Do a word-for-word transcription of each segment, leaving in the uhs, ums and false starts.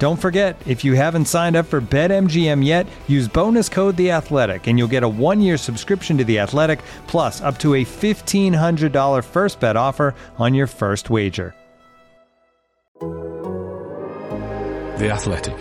Don't forget, if you haven't signed up for BetMGM yet, use bonus code The Athletic, and you'll get a one-year subscription to The Athletic, plus up to a fifteen hundred dollars first bet offer on your first wager. The Athletic.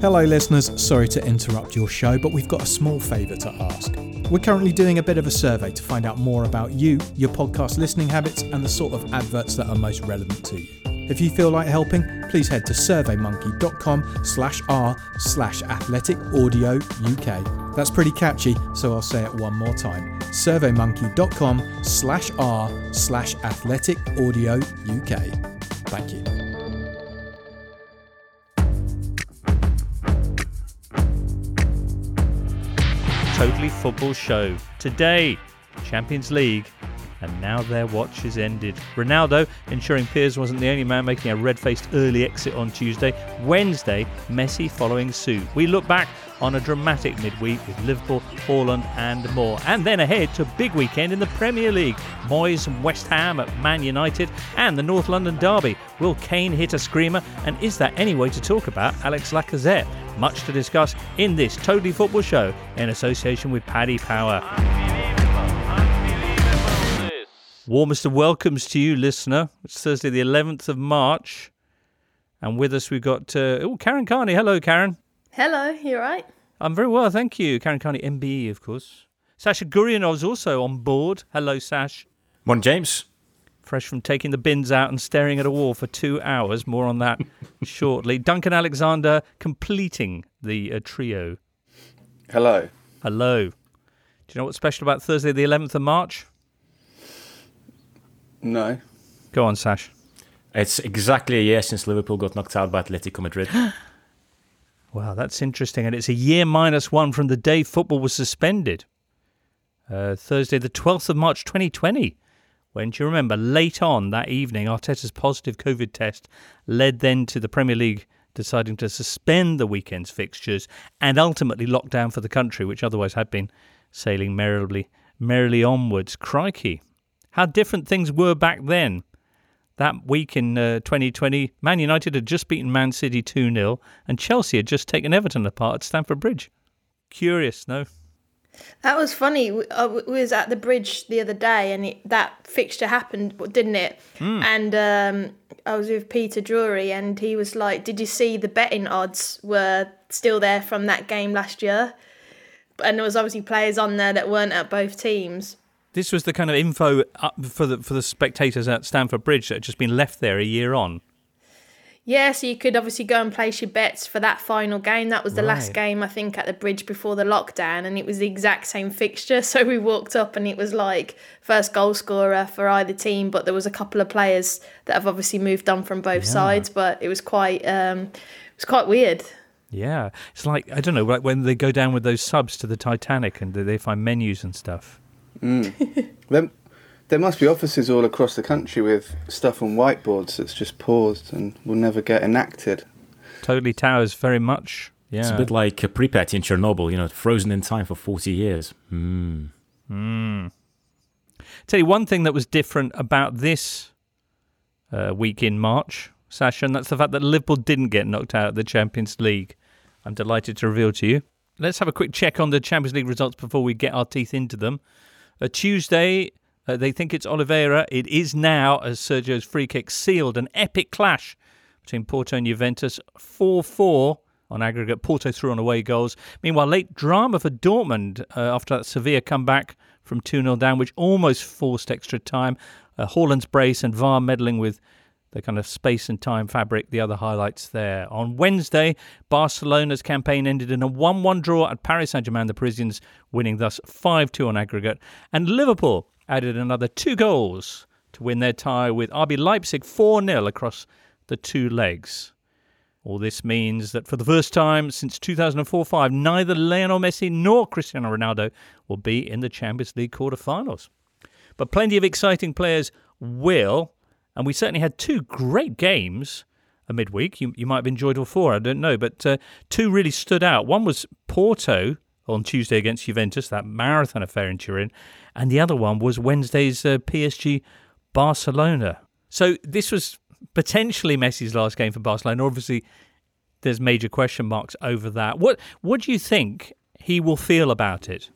Hello, listeners. Sorry to interrupt your show, but we've got a small favour to ask. We're currently doing a bit of a survey to find out more about you, your podcast listening habits, and the sort of adverts that are most relevant to you. If you feel like helping, please head to surveymonkey.com slash r slash athletic audio UK. That's pretty catchy, so I'll say it one more time. surveymonkey.com slash r slash athletic audio UK. Thank you. Totally Football Show. Today, Champions League. And now their watch is ended. Ronaldo ensuring Piers wasn't the only man making a red-faced early exit on Tuesday. Wednesday, Messi following suit. We look back on a dramatic midweek with Liverpool, Haaland and more. And then ahead to a big weekend in the Premier League. Moyes and West Ham at Man United and the North London derby. Will Kane hit a screamer? And is there any way to talk about Alex Lacazette? Much to discuss in this Totally Football Show in association with Paddy Power. Warmest of welcomes to you, listener. It's Thursday the eleventh of March, and with us we've got uh, oh Karen Carney. Hello, Karen. Hello, you all right? I'm very well, thank you. Karen Carney, M B E, of course. Sasha Gurionov's also on board. Hello, Sash. Morning, James. Fresh from taking the bins out and staring at a wall for two hours. More on that shortly. Duncan Alexander completing the uh, trio. Hello. Hello. Do you know what's special about Thursday the eleventh of March? No. Go on, Sash. It's exactly a year since Liverpool got knocked out by Atletico Madrid. Wow, that's interesting. And it's a year minus one from the day football was suspended. Uh, Thursday, the twelfth of March, twenty twenty. When, do you remember, late on that evening, Arteta's positive COVID test led then to the Premier League deciding to suspend the weekend's fixtures and ultimately lockdown for the country, which otherwise had been sailing merrily, merrily onwards. Crikey. How different things were back then. That week in uh, twenty twenty, Man United had just beaten Man City two nil and Chelsea had just taken Everton apart at Stamford Bridge. Curious, no? That was funny. We, uh, we was at the bridge the other day and it, that fixture happened, didn't it? Mm. And um, I was with Peter Drury and he was like, did you see the betting odds were still there from that game last year? And there was obviously players on there that weren't at both teams. This was the kind of info up for the for the spectators at Stamford Bridge that had just been left there a year on. Yeah, so you could obviously go and place your bets for that final game. That was the right. last game, I think, at the bridge before the lockdown, and it was the exact same fixture. So we walked up and it was like first goal scorer for either team, but there was a couple of players that have obviously moved on from both yeah. sides, but it was quite um, it was quite weird. Yeah, it's like, I don't know, like when they go down with those subs to the Titanic and they find menus and stuff. Mm. there, there must be offices all across the country with stuff on whiteboards that's just paused and will never get enacted. Totally towers very much. Yeah, it's a bit like a Pripyat in Chernobyl, you know, frozen in time for forty years. Mm. Mm. Tell you one thing that was different about this uh, week in March, Sasha, and that's the fact that Liverpool didn't get knocked out of the Champions League. I'm delighted to reveal to you. Let's have a quick check on the Champions League results before we get our teeth into them. A Tuesday, uh, they think it's Oliveira. It is now, as Sergio's free kick sealed an epic clash between Porto and Juventus, four four on aggregate. Porto through on away goals. Meanwhile, late drama for Dortmund uh, after that Sevilla comeback from two nil down, which almost forced extra time. Uh, Haaland's brace and V A R meddling with the kind of space and time fabric, the other highlights there. On Wednesday, Barcelona's campaign ended in a one one draw at Paris Saint-Germain, the Parisians winning thus five two on aggregate. And Liverpool added another two goals to win their tie with R B Leipzig four nil across the two legs. All this means that for the first time since two thousand four to five, neither Lionel Messi nor Cristiano Ronaldo will be in the Champions League quarterfinals. But plenty of exciting players will, and we certainly had two great games a midweek. You, you might have enjoyed all four, I don't know, but uh, two really stood out. One was Porto on Tuesday against Juventus, that marathon affair in Turin, and the other one was Wednesday's uh, P S G Barcelona. So this was potentially Messi's last game for Barcelona. Obviously, there's major question marks over that. What what do you think he will feel about it?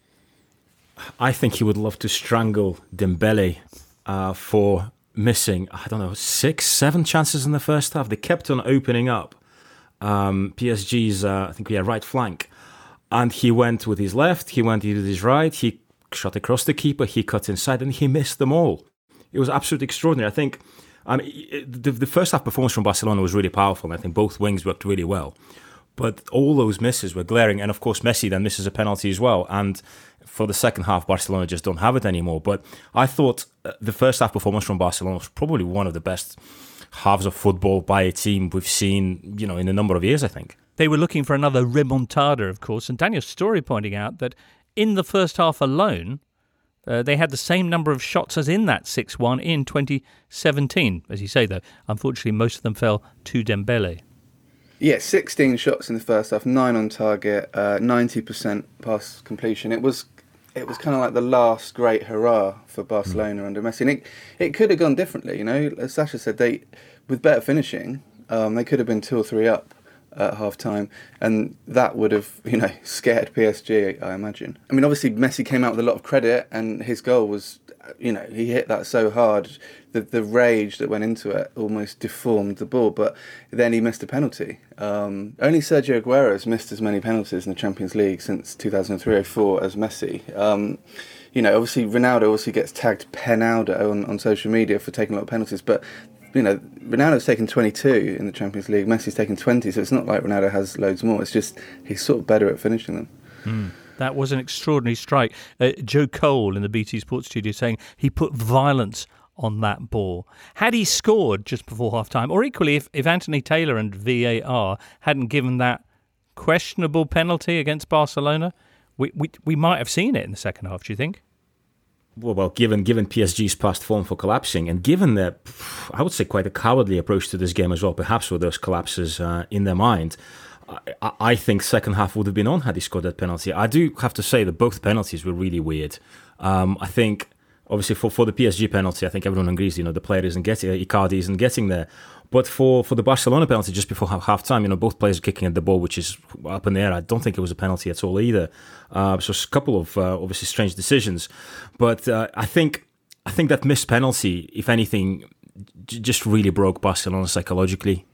I think he would love to strangle Dembele uh, for missing, I don't know, six, seven chances in the first half. They kept on opening up um, P S G's, uh, I think, yeah, right flank. And he went with his left, he went with his right, he shot across the keeper, he cut inside, and he missed them all. It was absolutely extraordinary. I think... I mean, the, the first half performance from Barcelona was really powerful, and I think both wings worked really well. But all those misses were glaring, and of course Messi then misses a penalty as well. And for the second half, Barcelona just don't have it anymore. But I thought the first half performance from Barcelona was probably one of the best halves of football by a team we've seen, you know, in a number of years, I think. They were looking for another remontada, of course, and Daniel Story pointing out that in the first half alone, Uh, they had the same number of shots as in that six one in twenty seventeen. As you say, though, unfortunately, most of them fell to Dembele. Yeah, sixteen shots in the first half, nine on target, uh, ninety percent pass completion. It was it was kind of like the last great hurrah for Barcelona mm. under Messi. And it, it could have gone differently, you know. As Sasha said, they with better finishing, um, they could have been two or three up at half-time, and that would have, you know, scared P S G, I imagine. I mean, obviously, Messi came out with a lot of credit, and his goal was, you know, he hit that so hard that the rage that went into it almost deformed the ball, but then he missed a penalty. Um, only Sergio Aguero has missed as many penalties in the Champions League since two thousand three to oh four as Messi. Um, you know, obviously, Ronaldo also gets tagged Penaldo on, on social media for taking a lot of penalties, but you know, Ronaldo's taken twenty-two in the Champions League, Messi's taken twenty, so it's not like Ronaldo has loads more. It's just he's sort of better at finishing them. Mm. That was an extraordinary strike. Uh, Joe Cole in the B T Sports studio saying he put violence on that ball. Had he scored just before half-time, or equally if, if Anthony Taylor and V A R hadn't given that questionable penalty against Barcelona, we we, we might have seen it in the second half, do you think? Well, given given P S G's past form for collapsing, and given their, I would say, quite a cowardly approach to this game as well, perhaps with those collapses uh, in their mind, I, I think second half would have been on had he scored that penalty. I do have to say that both penalties were really weird. Um, I think, obviously, for, for the P S G penalty, I think everyone agrees, you know, the player isn't getting, Icardi isn't getting there. But for, for the Barcelona penalty just before half-time, you know, both players kicking at the ball, which is up in the air. I don't think it was a penalty at all either. Uh, so it's a couple of, uh, obviously, strange decisions. But uh, I think I think that missed penalty, if anything, j- just really broke Barcelona psychologically.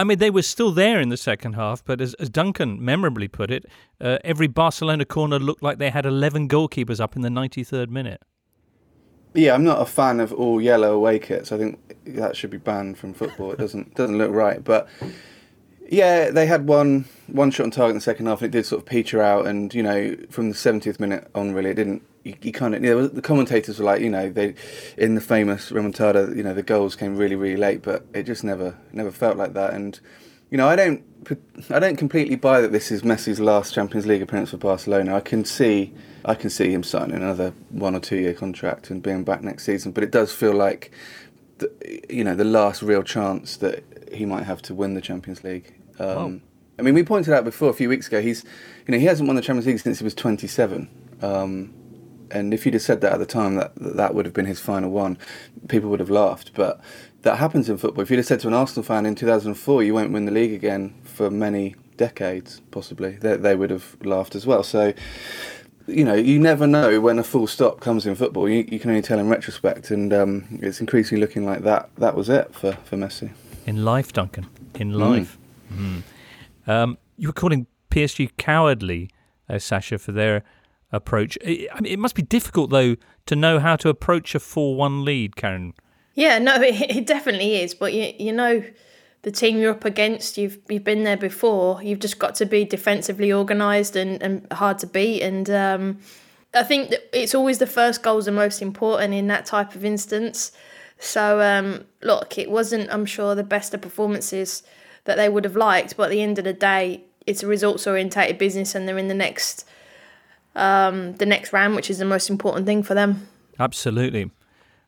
I mean, they were still there in the second half, but as, as Duncan memorably put it, uh, every Barcelona corner looked like they had eleven goalkeepers up in the ninety-third minute. Yeah, I'm not a fan of all yellow away kits. I think that should be banned from football. It doesn't doesn't look right. But yeah, they had one one shot on target in the second half, and it did sort of peter out. And you know, from the seventieth minute on, really, it didn't. You, you kind of you know, the commentators were like, you know, they in the famous remontada. You know, the goals came really really late, but it just never never felt like that. And you know, I don't I don't completely buy that this is Messi's last Champions League appearance for Barcelona. I can see I can see him signing another one or two year contract and being back next season. But it does feel like, the, you know, the last real chance that he might have to win the Champions League. Um, oh. I mean, we pointed out before a few weeks ago he's, you know, he hasn't won the Champions League since he was twenty-seven. Um, and if you'd have said that at the time, that that would have been his final one, people would have laughed. But that happens in football. If you'd have said to an Arsenal fan in two thousand four, you won't win the league again for many decades, possibly, they, they would have laughed as well. So, you know, you never know when a full stop comes in football. You, you can only tell in retrospect, and um, it's increasingly looking like that. That was it for, for Messi. In life, Duncan. in life. Mm. Mm. Um, you were calling P S G cowardly, uh, Sasha, for their approach. It, I mean, it must be difficult, though, to know how to approach a four one lead, Karen. Yeah, no, it, it definitely is. But, you you know, the team you're up against, you've you've been there before. You've just got to be defensively organised and, and hard to beat. And um, I think that it's always the first goals are most important in that type of instance. So, um, look, it wasn't, I'm sure, the best of performances that they would have liked. But at the end of the day, it's a results-orientated business, and they're in the next um, the next round, which is the most important thing for them. Absolutely.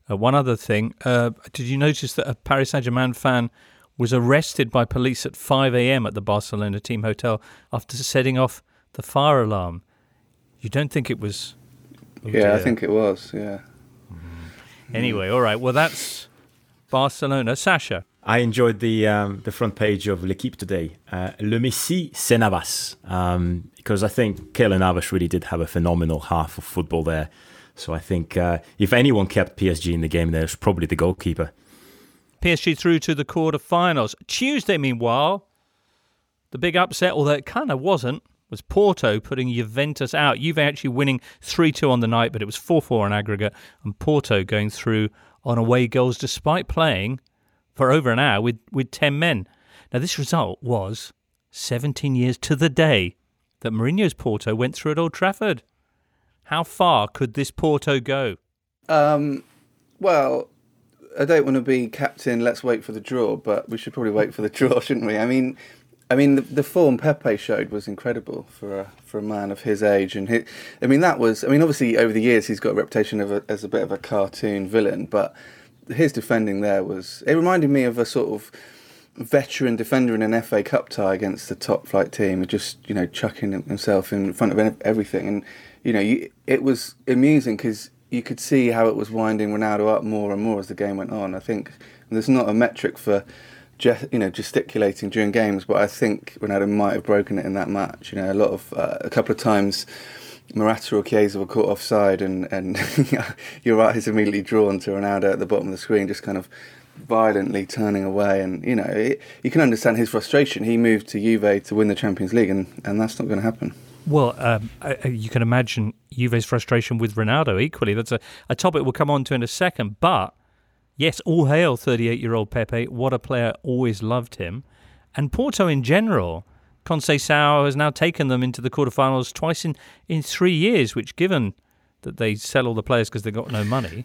Uh, one other thing, uh, did you notice that a Paris Saint-Germain fan was arrested by police at five a.m. at the Barcelona team hotel after setting off the fire alarm? You don't think it was... Oh yeah, dear. I think it was, yeah. Anyway, all right, well, that's Barcelona. Sasha? I enjoyed the um, the front page of L'Equipe today. Uh, Le Messi, c'est Navas. Um, because I think Keylor Navas really did have a phenomenal half of football there. So I think uh, if anyone kept P S G in the game, there's probably the goalkeeper. P S G through to the quarterfinals. Tuesday, meanwhile, the big upset, although it kind of wasn't, was Porto putting Juventus out. Juve actually winning three two on the night, but it was four four on aggregate, and Porto going through on away goals despite playing for over an hour with, with ten men. Now, this result was seventeen years to the day that Mourinho's Porto went through at Old Trafford. How far could this Porto go? Um, well, I don't want to be captain, let's wait for the draw, but we should probably wait for the draw, shouldn't we? I mean... I mean, the, the form Pepe showed was incredible for a, for a man of his age. And he, I mean, that was... I mean, obviously, over the years, he's got a reputation of a, as a bit of a cartoon villain, but his defending there was... It reminded me of a sort of veteran defender in an F A Cup tie against the top-flight team, just, you know, chucking himself in front of everything. And, you know, you, it was amusing because you could see how it was winding Ronaldo up more and more as the game went on. I think there's not a metric for... Just, you know, gesticulating during games, but I think Ronaldo might have broken it in that match. You know, a lot of uh, a couple of times, Morata or Chiesa were caught offside, and and your eye is immediately drawn to Ronaldo at the bottom of the screen, just kind of violently turning away. And you know, it, you can understand his frustration. He moved to Juve to win the Champions League, and, and that's not going to happen. Well, um, you can imagine Juve's frustration with Ronaldo. Equally, that's a, a topic we'll come on to in a second, but. Yes, all hail thirty-eight-year-old Pepe. What a player. Always loved him. And Porto in general, Conceição has now taken them into the quarterfinals twice in, in three years, which given that they sell all the players because they've got no money...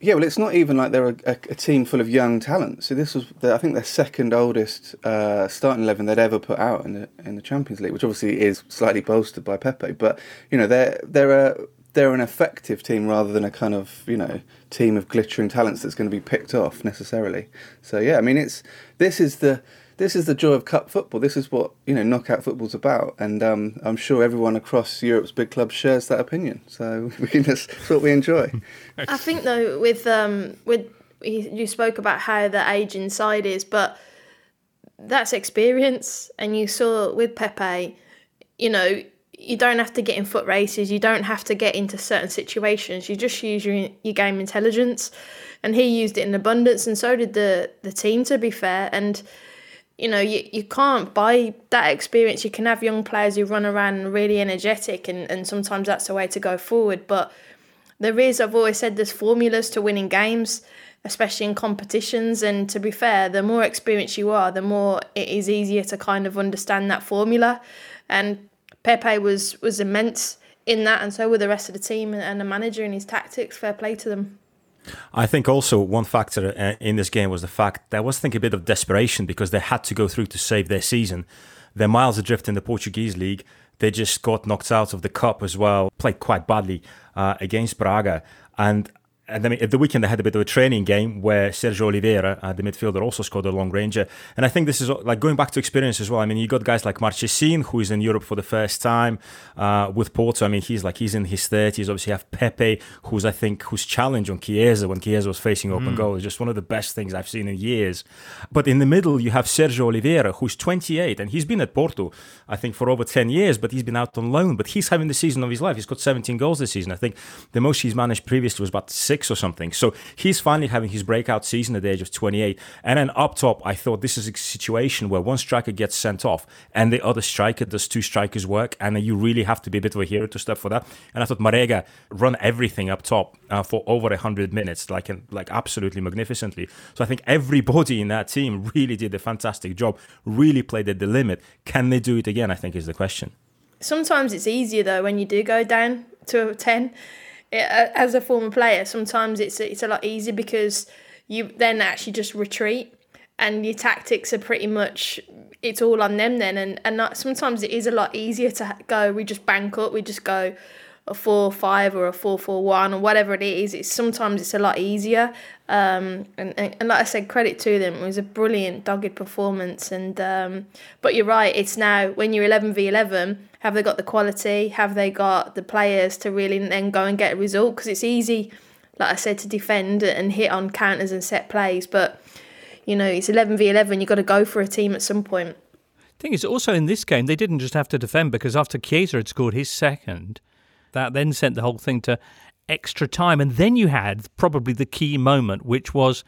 Yeah, well, it's not even like they're a, a, a team full of young talent. So this was, the, I think, their second oldest uh, starting eleven they'd ever put out in the in the Champions League, which obviously is slightly bolstered by Pepe. But, you know, they're... they're a, They're an effective team rather than a kind of, you know, team of glittering talents that's going to be picked off necessarily. So yeah, I mean, it's this is the this is the joy of cup football. This is what, you know, knockout football's about, and um, I'm sure everyone across Europe's big clubs shares that opinion. So we can just, it's what we enjoy. I think though, with um, with you spoke about how the age inside is, but that's experience, and you saw with Pepe, you know. You don't have to get in foot races. You don't have to get into certain situations. You just use your your game intelligence. And he used it in abundance, and so did the, the team, to be fair. And, you know, you, you can't buy that experience. You can have young players who run around and really energetic, and, and sometimes that's the way to go forward. But there is, I've always said, there's formulas to winning games, especially in competitions. And to be fair, the more experienced you are, the more it is easier to kind of understand that formula. And Pepe was, was immense in that, and so were the rest of the team and the manager and his tactics. Fair play to them. I think also one factor in this game was the fact there was, I think, a bit of desperation because they had to go through to save their season. They're miles adrift in the Portuguese league. They just got knocked out of the cup as well, played quite badly uh, against Braga. And, and I mean, at the weekend, they had a bit of a training game where Sergio Oliveira, uh, the midfielder, also scored a long ranger. And I think this is like going back to experience as well. I mean, you got guys like Marchesin, who is in Europe for the first time uh, with Porto. I mean, he's like he's in his thirties. Obviously, you have Pepe, who's I think whose challenge on Chiesa when Chiesa was facing open mm. goal is just one of the best things I've seen in years. But in the middle, you have Sergio Oliveira, who's twenty-eight, and he's been at Porto, I think, for over ten years. But he's been out on loan. But he's having the season of his life. He's got seventeen goals this season. I think the most he's managed previously was about six. six or something. So he's finally having his breakout season at the age of twenty-eight. And then up top, I thought this is a situation where one striker gets sent off and the other striker does two strikers work. And you really have to be a bit of a hero to step for that. And I thought Marega run everything up top uh, for over one hundred minutes, like, like absolutely magnificently. So I think everybody in that team really did a fantastic job, really played at the limit. Can they do it again, I think, is the question. Sometimes it's easier, though, when you do go down to ten. It, as a former player, sometimes it's it's a lot easier because you then actually just retreat and your tactics are pretty much, it's all on them then. And, and not, sometimes it is a lot easier to go, we just bank up, we just go a four five or a four four one or whatever it is. It's, sometimes it's a lot easier. Um, and, and, and like I said, credit to them. It was a brilliant, dogged performance. And um, but you're right, it's now, when you're eleven v eleven, have they got the quality? Have they got the players to really then go and get a result? Because it's easy, like I said, to defend and hit on counters and set plays. But, you know, it's eleven v eleven. You've got to go for a team at some point. The thing is, also in this game, they didn't just have to defend, because after Chiesa had scored his second, that then sent the whole thing to extra time. And then you had probably the key moment, which was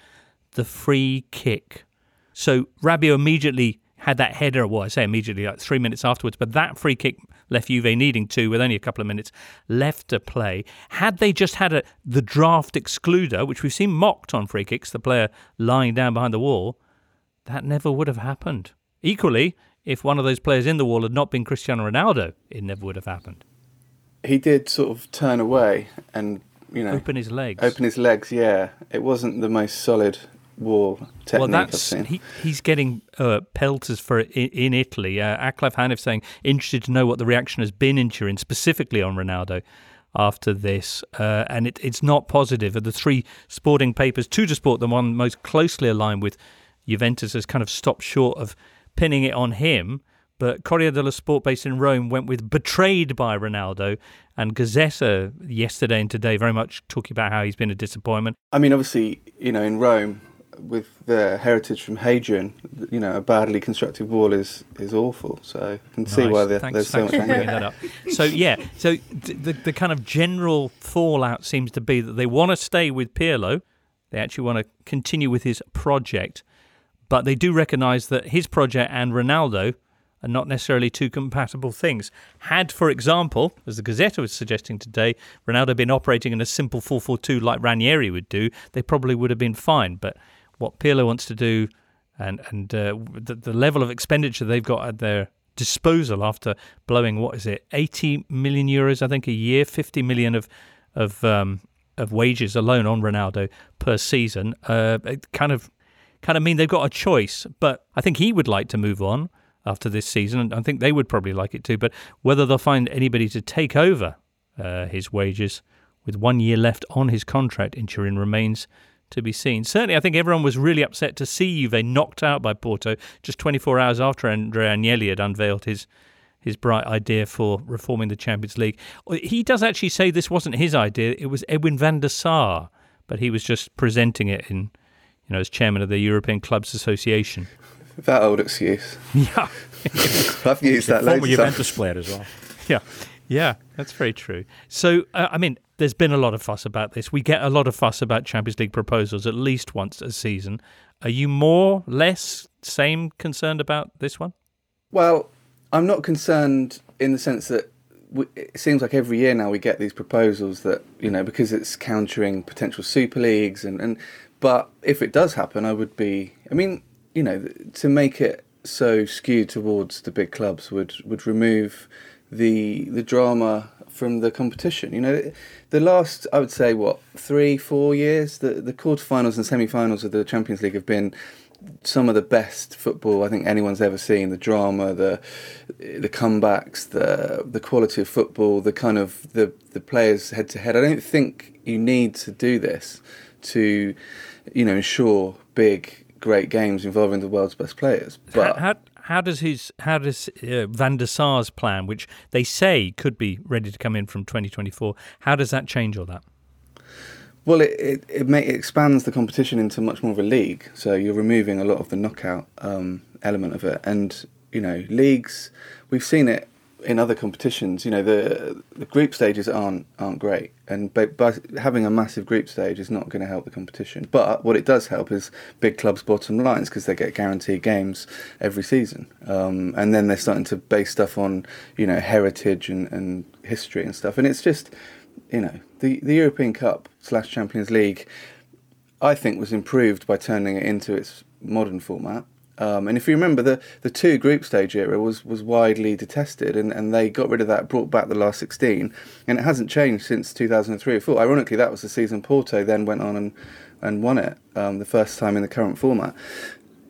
the free kick. So Rabiot immediately had that header, well, I say immediately, like three minutes afterwards, but that free kick left Juve needing two with only a couple of minutes left to play. Had they just had a, the draft excluder, which we've seen mocked on free kicks, the player lying down behind the wall, that never would have happened. Equally, if one of those players in the wall had not been Cristiano Ronaldo, it never would have happened. He did sort of turn away and, you know... Open his legs. Open his legs, yeah. It wasn't the most solid wall technique well, that's, I've seen. He, he's getting uh, pelters for it in, in Italy. Uh, Aklef Hanif saying, interested to know what the reaction has been in Turin, specifically on Ronaldo, after this. Uh, and it, it's not positive. The three sporting papers, Tuttosport, the one most closely aligned with Juventus, has kind of stopped short of pinning it on him. But Corriere dello Sport, based in Rome, went with betrayed by Ronaldo, and Gazzetta yesterday and today very much talking about how he's been a disappointment. I mean, obviously, you know, in Rome, with the heritage from Hadrian, you know, a badly constructed wall is is awful. So you can nice. see why the, thanks, there's so much anger. So, yeah, so the, the kind of general fallout seems to be that they want to stay with Pirlo. They actually want to continue with his project. But they do recognise that his project and Ronaldo are not necessarily two compatible things. Had, for example, as the Gazzetta was suggesting today, Ronaldo been operating in a simple four four two like Ranieri would do, they probably would have been fine. But what Pirlo wants to do and and uh, the, the level of expenditure they've got at their disposal after blowing, what is it, eighty million euros, I think, a year, fifty million of of um, of wages alone on Ronaldo per season, uh, it kind of, kind of mean they've got a choice. But I think he would like to move on after this season, and I think they would probably like it too. But whether they'll find anybody to take over uh, his wages with one year left on his contract in Turin remains to be seen. Certainly, I think everyone was really upset to see Juve knocked out by Porto just twenty-four hours after Andrea Agnelli had unveiled his his bright idea for reforming the Champions League. He does actually say this wasn't his idea; it was Edwin van der Sar, but he was just presenting it in, you know, as chairman of the European Clubs Association. That old excuse. Yeah. I've used that later. Former Juventus player as well. Yeah. Yeah, that's very true. So, uh, I mean, there's been a lot of fuss about this. We get a lot of fuss about Champions League proposals at least once a season. Are you more, less, same concerned about this one? Well, I'm not concerned in the sense that we, it seems like every year now we get these proposals that, you know, because it's countering potential super leagues. and, and But if it does happen, I would be... I mean... You know, to make it so skewed towards the big clubs would, would remove the the drama from the competition. You know, the last, I would say, what, three, four years, the, the quarterfinals and semi-finals of the Champions League have been some of the best football I think anyone's ever seen. The drama, the the comebacks, the the quality of football, the kind of the, the players head-to-head. I don't think you need to do this to, you know, ensure big... great games involving the world's best players. But how, how, how does his how does uh, Van der Sar's plan, which they say could be ready to come in from twenty twenty-four, how does that change all that? Well, it it, it, may, it expands the competition into much more of a league. So you're removing a lot of the knockout um, element of it, and you know leagues. We've seen it in other competitions, you know, the the group stages aren't aren't great, and but, but having a massive group stage is not going to help the competition. But what it does help is big clubs' bottom lines, because they get guaranteed games every season, um, and then they're starting to base stuff on, you know, heritage and, and history and stuff. And it's just, you know, the the European Cup slash Champions League, I think, was improved by turning it into its modern format. Um, and if you remember, the, the two group stage era was, was widely detested, and, and they got rid of that, brought back the last sixteen, and it hasn't changed since two thousand three or four. Ironically, that was the season Porto then went on and, and won it, um, the first time in the current format.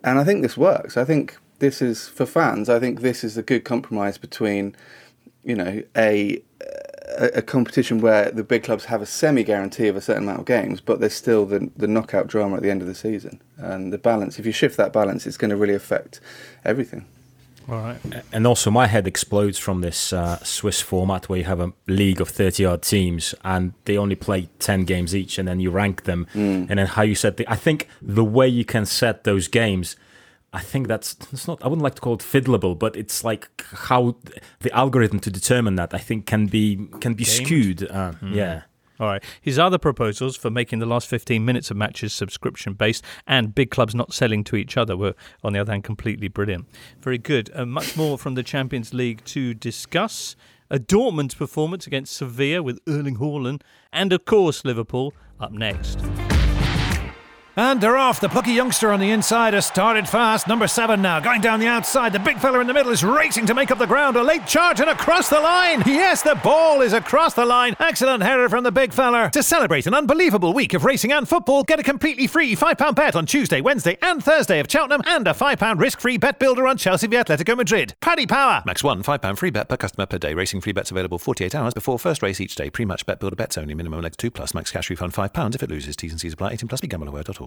And I think this works. I think this is, for fans, I think this is a good compromise between, you know, a, a, a competition where the big clubs have a semi-guarantee of a certain amount of games, but there's still the, the knockout drama at the end of the season. And the balance, if you shift that balance, it's going to really affect everything. All right. And also, my head explodes from this uh, Swiss format where you have a league of thirty-odd teams and they only play ten games each, and then you rank them. Mm. And then how you set the... I think the way you can set those games... I think that's, that's not, I wouldn't like to call it fiddleable, but it's like how the algorithm to determine that, I think, can be can be Gamed. skewed. Uh, mm. Yeah. All right. His other proposals for making the last fifteen minutes of matches subscription-based and big clubs not selling to each other were, on the other hand, completely brilliant. Very good. Uh, much more from the Champions League to discuss. A Dortmund performance against Sevilla with Erling Haaland and, of course, Liverpool up next. And they're off. The plucky youngster on the inside has started fast. Number seven now, going down the outside. The big fella in the middle is racing to make up the ground. A late charge and across the line. Yes, the ball is across the line. Excellent header from the big fella. To celebrate an unbelievable week of racing and football, get a completely free five pound bet on Tuesday, Wednesday and Thursday of Cheltenham, and a five pound risk-free bet builder on Chelsea v Atletico Madrid. Paddy Power. Max one five pound free bet per customer per day. Racing free bets available forty-eight hours before first race each day. Pre-match bet builder bets only. Minimum legs two plus. Max cash refund five pounds if it loses. T's and C's apply. eighteen plus. Be gambleaware dot org.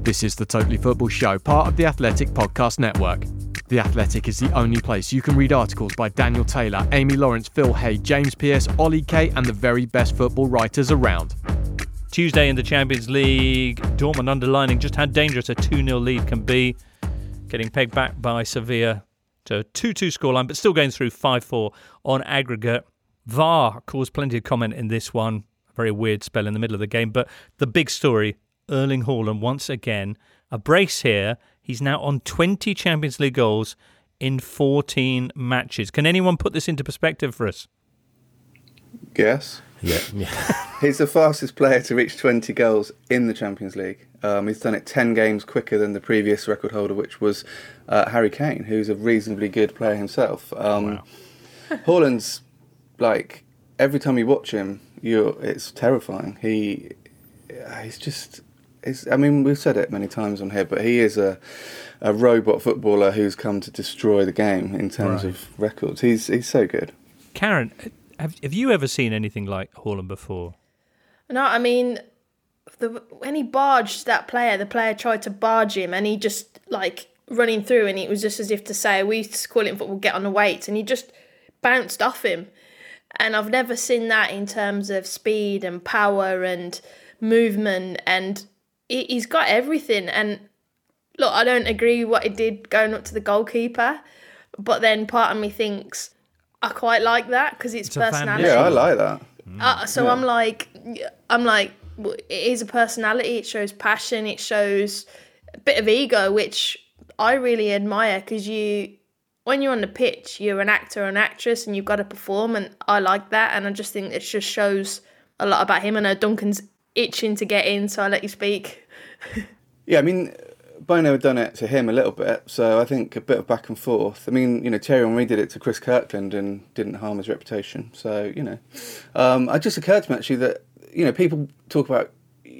This is the Totally Football Show, part of the Athletic Podcast Network. The Athletic is the only place you can read articles by Daniel Taylor, Amy Lawrence, Phil Hay, James Pearce, Ollie Kay, and the very best football writers around. Tuesday in the Champions League, Dortmund underlining just how dangerous a two nil lead can be. Getting pegged back by Sevilla to a two two scoreline, but still going through five four on aggregate. V A R caused plenty of comment in this one. A very weird spell in the middle of the game, but the big story... Erling Haaland once again, a brace here. He's now on twenty Champions League goals in fourteen matches. Can anyone put this into perspective for us? Yes. Yeah. yeah. He's the fastest player to reach twenty goals in the Champions League. Um, he's done it ten games quicker than the previous record holder, which was uh, Harry Kane, who's a reasonably good player himself. Um, wow. Haaland's, like, every time you watch him, you're it's terrifying. He, he's just... I mean, we've said it many times on here, but he is a, a robot footballer who's come to destroy the game in terms right. of records. He's he's so good. Karen, have have you ever seen anything like Haaland before? No, I mean, the, when he barged that player, the player tried to barge him, and he just, like, running through, and it was just as if to say, we used to call it in football, get on the weights, and he just bounced off him. And I've never seen that in terms of speed and power and movement and... He's got everything, and look, I don't agree what he did going up to the goalkeeper, but then part of me thinks I quite like that because it's, it's personality. Yeah, I like that. Uh, so yeah. I'm like, I'm like, it is a personality. It shows passion. It shows a bit of ego, which I really admire because you, when you're on the pitch, you're an actor or an actress, and you've got to perform. And I like that, and I just think it just shows a lot about him. I know Duncan's itching to get in, so I let you speak. Yeah, I mean, Bono had done it to him a little bit, so I think a bit of back and forth. I mean, you know, Thierry Henry did it to Chris Kirkland and didn't harm his reputation, so, you know. Um, it just occurred to me, actually, that, you know, people talk about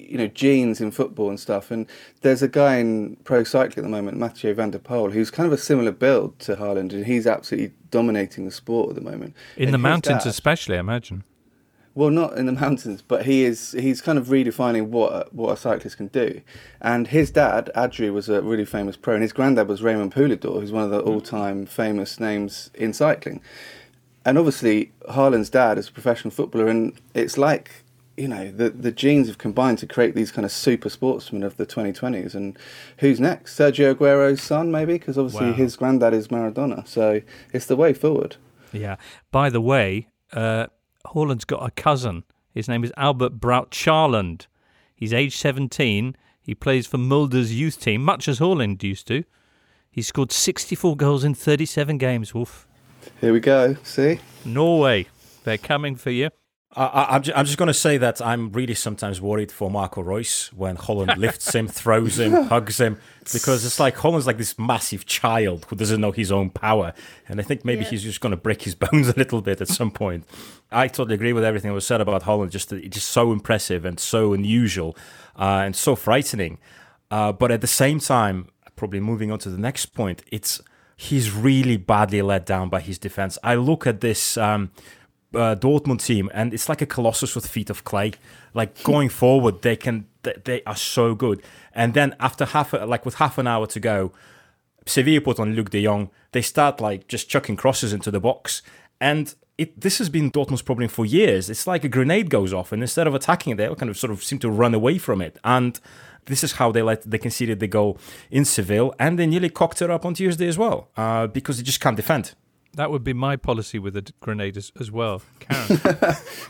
you know, genes in football and stuff. And there's a guy in pro cycling at the moment, Mathieu van der Poel, who's kind of a similar build to Haaland, and he's absolutely dominating the sport at the moment. In and the mountains dad, especially, I imagine. Well, not in the mountains, but he is he's kind of redefining what a, what a cyclist can do. And his dad, Adrieu, was a really famous pro, and his granddad was Raymond Poulidor, who's one of the all-time famous names in cycling. And obviously, Haaland's dad is a professional footballer, and it's like, you know, the, the genes have combined to create these kind of super sportsmen of the twenty twenties. And who's next? Sergio Aguero's son, maybe? Because obviously wow. his granddad is Maradona. So it's the way forward. Yeah. By the way... Uh... Haaland's got a cousin. His name is Albert Braut Haaland. He's age seventeen. He plays for Mulder's youth team, much as Haaland used to. He scored sixty-four goals in thirty-seven games, Wolf. Here we go. See? Norway. They're coming for you. I, I'm, just, I'm just going to say that I'm really sometimes worried for Marco Reus when Haaland lifts him, throws him, hugs him, because it's like Haaland's like this massive child who doesn't know his own power, and I think maybe yeah. he's just going to break his bones a little bit at some point. I totally agree with everything that was said about Haaland. Just it's just so impressive and so unusual uh, and so frightening. Uh, but at the same time, probably moving on to the next point, it's he's really badly let down by his defense. I look at this. Um, Uh, Dortmund team, and it's like a colossus with feet of clay. Like going forward, they can they, they are so good. And then after half, like with half an hour to go, Sevilla put on Luke de Jong. They start like just chucking crosses into the box, and it this has been Dortmund's problem for years. It's like a grenade goes off, and instead of attacking it, they kind of sort of seem to run away from it. And this is how they let they conceded the goal in Seville, and they nearly cocked it up on Tuesday as well uh, because they just can't defend. That would be my policy with the grenade as, as well, Karen.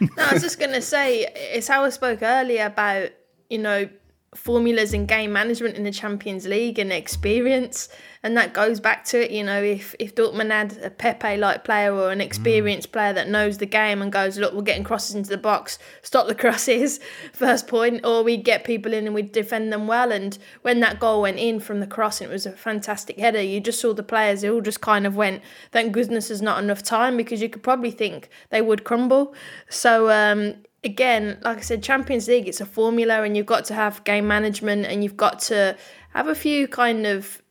No, I was just going to say, it's how I spoke earlier about, you know, formulas and game management in the Champions League and experience, and that goes back to it. You know, if, if Dortmund had a Pepe-like player or an experienced mm. player that knows the game and goes, look, we're getting crosses into the box, stop the crosses, first point, or we get people in and we defend them well. And when that goal went in from the cross, and it was a fantastic header, you just saw the players who all just kind of went, thank goodness there's not enough time, because you could probably think they would crumble. So, um, Again, like I said, Champions League, it's a formula, and you've got to have game management, and you've got to have a few kind of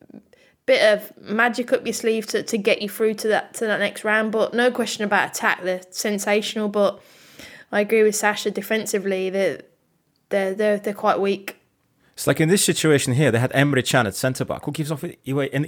bit of magic up your sleeve to, to get you through to that to that next round. But no question about attack, they're sensational. But I agree with Sasha, defensively, they're they're they're, they're quite weak. It's like in this situation here, they had Emre Can at centre back, who gives off an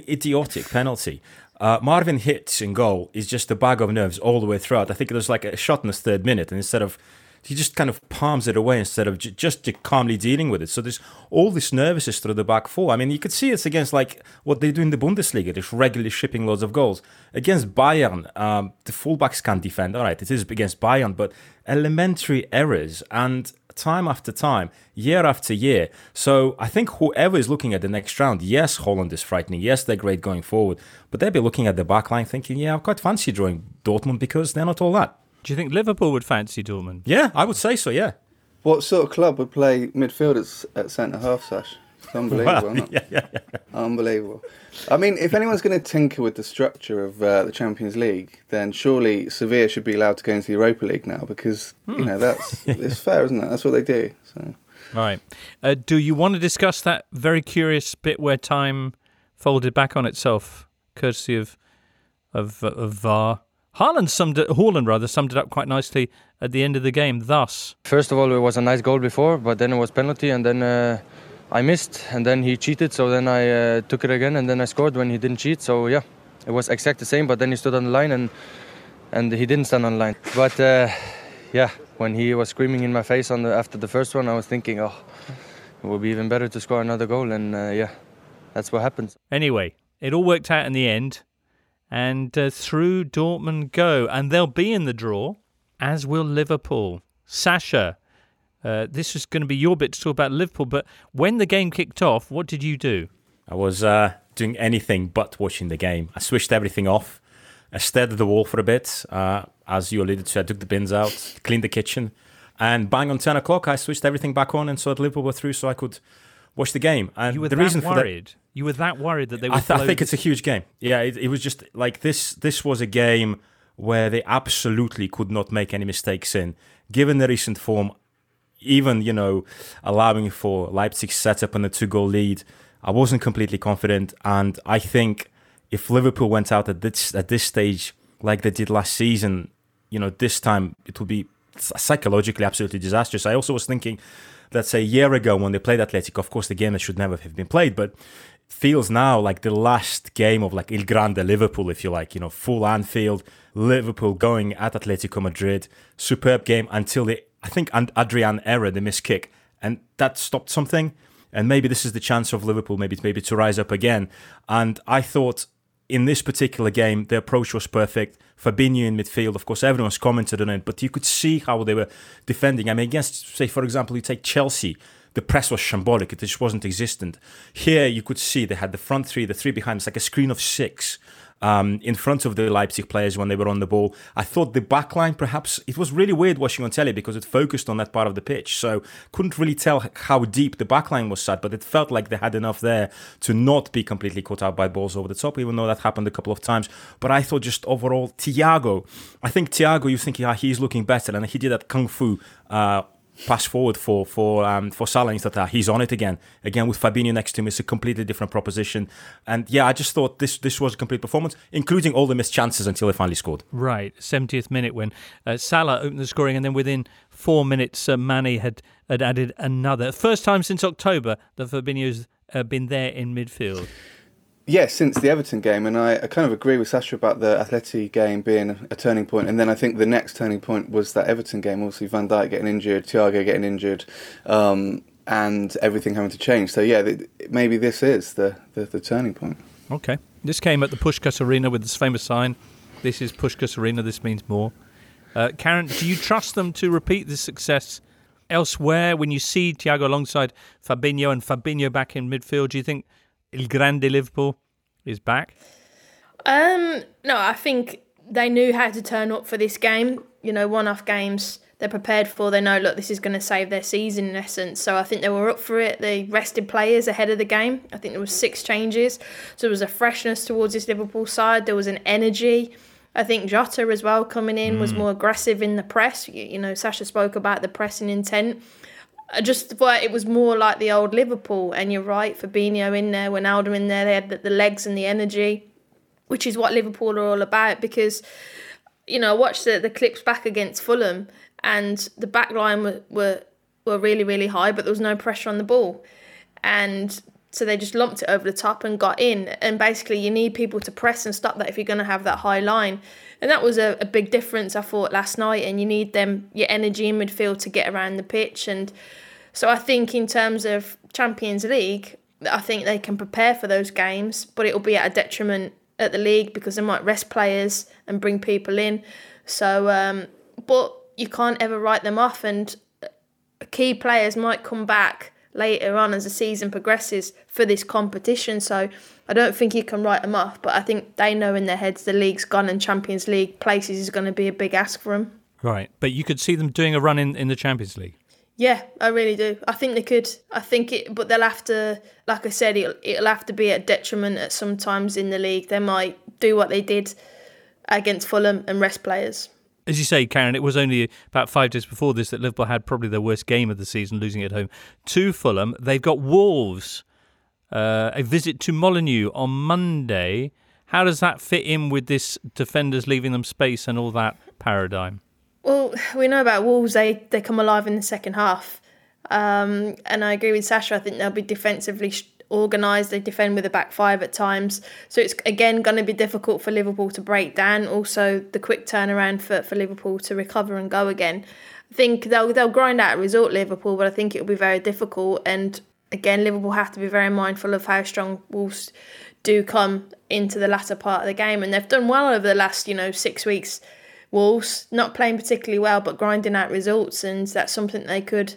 idiotic penalty. Uh, Marvin Hitz in goal is just a bag of nerves all the way throughout. I think it was like a shot in the third minute, and instead of he just kind of palms it away instead of j- just calmly dealing with it. So there's all this nervousness through the back four. I mean, you could see it's against like what they do in the Bundesliga, just regularly shipping loads of goals. Against Bayern, um, the fullbacks can't defend. All right, it is against Bayern, but elementary errors, and time after time, year after year. So I think whoever is looking at the next round, yes, Haaland is frightening. Yes, they're great going forward. But they'll be looking at the back line thinking, yeah, I quite fancy drawing Dortmund because they're not all that. Do you think Liverpool would fancy Dortmund? Yeah, I would say so, yeah. What sort of club would play midfielders at centre-half, Sash? It's unbelievable, well, isn't it? Yeah, yeah, yeah. Unbelievable. I mean, if anyone's going to tinker with the structure of uh, the Champions League, then surely Sevilla should be allowed to go into the Europa League now, because, mm. you know, that's it's fair, isn't it? That's what they do. So. Right. Uh, do you want to discuss that very curious bit where time folded back on itself, courtesy of of, of V A R? Haaland summed it, Haaland rather summed it up quite nicely at the end of the game. Thus, first of all, it was a nice goal before, but then it was penalty, and then uh, I missed, and then he cheated, so then I uh, took it again, and then I scored when he didn't cheat. So yeah, it was exact the same, but then he stood on the line, and and he didn't stand on the line. But uh, yeah, when he was screaming in my face on the, after the first one, I was thinking, oh, it would be even better to score another goal, and uh, yeah, that's what happens. Anyway, it all worked out in the end. And uh, through Dortmund go, and they'll be in the draw, as will Liverpool. Sasha, uh, this is going to be your bit to talk about Liverpool, but when the game kicked off, what did you do? I was uh, doing anything but watching the game. I switched everything off. I stared at the wall for a bit. Uh, as you alluded to, I took the bins out, cleaned the kitchen, and bang on ten o'clock, I switched everything back on and saw that Liverpool were through so I could watch the game. And you were the that reason worried? For that, you were that worried that they would I, th- I think it's a huge game. Yeah, it, it was just like this. This was a game where they absolutely could not make any mistakes in. Given the recent form, even, you know, allowing for Leipzig's setup and the two-goal lead, I wasn't completely confident. And I think if Liverpool went out at this at this stage like they did last season, you know, this time it will be psychologically absolutely disastrous. I also was thinking that, say, a year ago when they played Atletico, of course, the game that should never have been played, but feels now like the last game of like Il Grande Liverpool, if you like, you know, full Anfield, Liverpool going at Atletico Madrid, superb game until the, I think, Adrian error, the missed kick, and that stopped something. And maybe this is the chance of Liverpool maybe maybe to rise up again. And I thought in this particular game, the approach was perfect. Fabinho in midfield, of course, everyone's commented on it, but you could see how they were defending. I mean, against, say, for example, you take Chelsea, the press was shambolic. It just wasn't existent. Here, you could see they had the front three, the three behind. It's like a screen of six um, in front of the Leipzig players when they were on the ball. I thought the back line, perhaps, it was really weird watching on telly because it focused on that part of the pitch. So couldn't really tell how deep the back line was set, but it felt like they had enough there to not be completely caught out by balls over the top, even though that happened a couple of times. But I thought just overall, Thiago, I think Thiago, you're thinking, ah, he's looking better. And he did that kung fu uh pass forward for for um, for Salah, and Tata, he's on it again. Again with Fabinho next to him, it's a completely different proposition. And yeah, I just thought this this was a complete performance, including all the missed chances until they finally scored. Right, seventieth minute when uh, Salah opened the scoring, and then within four minutes, uh, Mane had had added another. First time since October that Fabinho's uh, been there in midfield. Yes, yeah, since the Everton game, and I, I kind of agree with Sasha about the Atleti game being a turning point, and then I think the next turning point was that Everton game, obviously Van Dijk getting injured, Thiago getting injured, um, and everything having to change. So yeah, th- maybe this is the, the, the turning point. Okay. This came at the Pushkas Arena with this famous sign, this is Pushkas Arena, this means more. Uh, Karen, do you trust them to repeat this success elsewhere? When you see Thiago alongside Fabinho and Fabinho back in midfield, do you think Il Grande Liverpool is back? Um, no, I think they knew how to turn up for this game. You know, one-off games they're prepared for. They know, look, this is going to save their season in essence. So I think they were up for it. They rested players ahead of the game. I think there were six changes. So there was a freshness towards this Liverpool side. There was an energy. I think Jota as well coming in mm. was more aggressive in the press. You, you know, Sasha spoke about the pressing intent. I just thought it was more like the old Liverpool, and you're right, Fabinho in there, Wijnaldum in there, they had the, the legs and the energy, which is what Liverpool are all about, because, you know, I watched the, the clips back against Fulham, and the back line were, were, were really, really high, but there was no pressure on the ball, and so they just lumped it over the top and got in, and basically you need people to press and stop that if you're going to have that high line. And that was a, a big difference, I thought, last night. And you need them, your energy in midfield to get around the pitch. And so I think in terms of Champions League, I think they can prepare for those games, but it will be at a detriment at the league because they might rest players and bring people in. So, um, but you can't ever write them off. And key players might come back later on as the season progresses for this competition. So I don't think you can write them off, but I think they know in their heads the league's gone and Champions League places is going to be a big ask for them. Right, but you could see them doing a run in, in the Champions League? Yeah, I really do. I think they could. I think it, but they'll have to, like I said, it'll, it'll have to be at detriment at some times in the league. They might do what they did against Fulham and rest players. As you say, Karen, it was only about five days before this that Liverpool had probably their worst game of the season, losing at home to Fulham. They've got Wolves, uh, a visit to Molineux on Monday. How does that fit in with this defenders leaving them space and all that paradigm? Well, we know about Wolves, they, they come alive in the second half. Um, and I agree with Sasha, I think they'll be defensively sh- organised, they defend with a back five at times, so it's again going to be difficult for Liverpool to break down. Also the quick turnaround for, for Liverpool to recover and go again. I think they'll they'll grind out a result, Liverpool, but I think it'll be very difficult, and again Liverpool have to be very mindful of how strong Wolves do come into the latter part of the game, and they've done well over the last, you know, six weeks. Wolves not playing particularly well but grinding out results, and that's something they could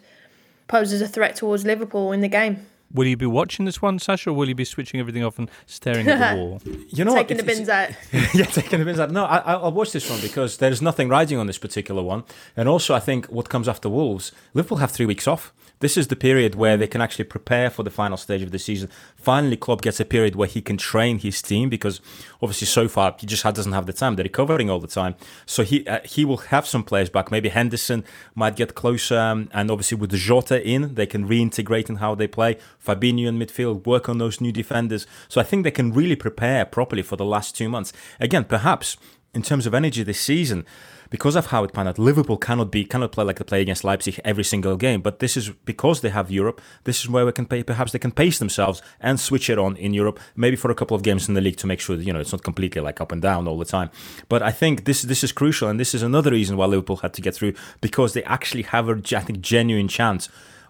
pose as a threat towards Liverpool in the game. Will you be watching this one, Sasha, or will you be switching everything off and staring at the wall? You know, taking what? the bins out. Yeah, taking the bins out. No, I, I'll watch this one because there's nothing riding on this particular one. And also, I think what comes after Wolves, Liverpool have three weeks off. This is the period where they can actually prepare for the final stage of the season. Finally, Klopp gets a period where he can train his team, because obviously so far he just doesn't have the time. They're recovering all the time. So he uh, he will have some players back. Maybe Henderson might get closer. Um, and obviously with Jota in, they can reintegrate in how they play. Fabinho in midfield, work on those new defenders. So I think they can really prepare properly for the last two months. Again, perhaps in terms of energy this season, because of how it panned out, Liverpool cannot be cannot play like they play against Leipzig every single game. But this is because they have Europe. This is where we can pay, perhaps they can pace themselves and switch it on in Europe, maybe for a couple of games in the league to make sure that, you know, it's not completely like up and down all the time. But I think this this is crucial, and this is another reason why Liverpool had to get through, because they actually have a I think genuine chance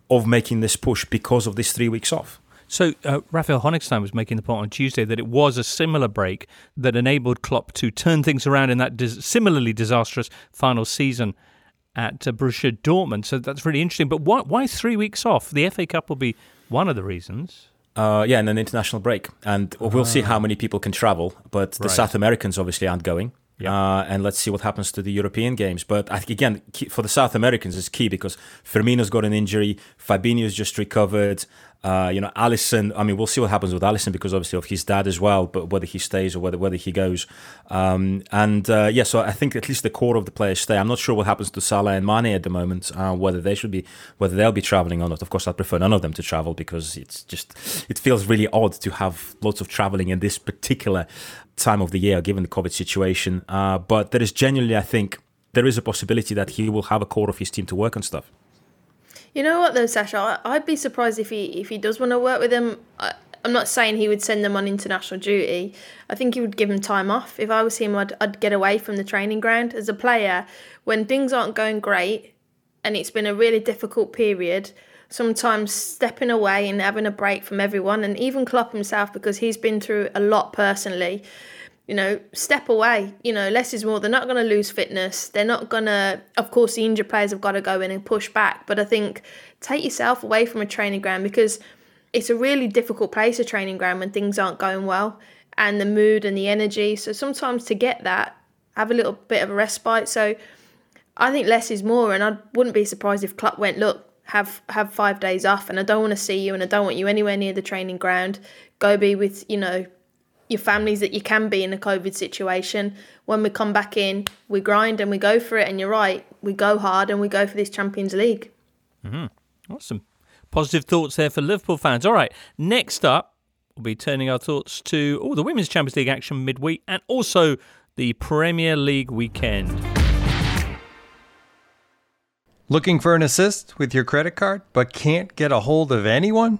of making this push because of these three weeks off. So uh, Raphael Honigstein was making the point on Tuesday that it was a similar break that enabled Klopp to turn things around in that dis- similarly disastrous final season at uh, Borussia Dortmund. So that's really interesting. But why, why three weeks off? The F A Cup will be one of the reasons. Uh, yeah, and an international break. And we'll oh. see how many people can travel. But the right. South Americans obviously aren't going. Uh, and let's see what happens to the European games. But I think, again, key, for the South Americans, it's key because Firmino's got an injury. Fabinho's just recovered. Uh, you know, Alisson, I mean, we'll see what happens with Alisson because obviously of his dad as well, but whether he stays or whether whether he goes. Um, and, uh, yeah, so I think at least the core of the players stay. I'm not sure what happens to Salah and Mane at the moment, uh, whether they should be, whether they'll be travelling or not. Of course, I'd prefer none of them to travel because it's just, it feels really odd to have lots of travelling in this particular time of the year, given the COVID situation. Uh, but there is genuinely, I think, there is a possibility that he will have a core of his team to work on stuff. You know what, though, Sasha? I'd be surprised if he if he does want to work with them. I, I'm not saying he would send them on international duty. I think he would give them time off. If I was him, I'd, I'd get away from the training ground. As a player, when things aren't going great and it's been a really difficult period, sometimes stepping away and having a break from everyone, and even Klopp himself, because he's been through a lot personally, you know, step away, you know, less is more. They're not going to lose fitness. They're not going to, of course, the injured players have got to go in and push back. But I think take yourself away from a training ground, because it's a really difficult place, a training ground, when things aren't going well, and the mood and the energy. So sometimes to get that, have a little bit of a respite. So I think less is more. And I wouldn't be surprised if Klopp went, look, have have five days off, and I don't want to see you, and I don't want you anywhere near the training ground. Go be with, you know, your families that you can be in a COVID situation. When we come back in, we grind and we go for it. And you're right, we go hard and we go for this Champions League. Mm-hmm. Awesome. Positive thoughts there for Liverpool fans. All right, next up, we'll be turning our thoughts to all oh, the Women's Champions League action midweek and also the Premier League weekend. Looking for an assist with your credit card but can't get a hold of anyone?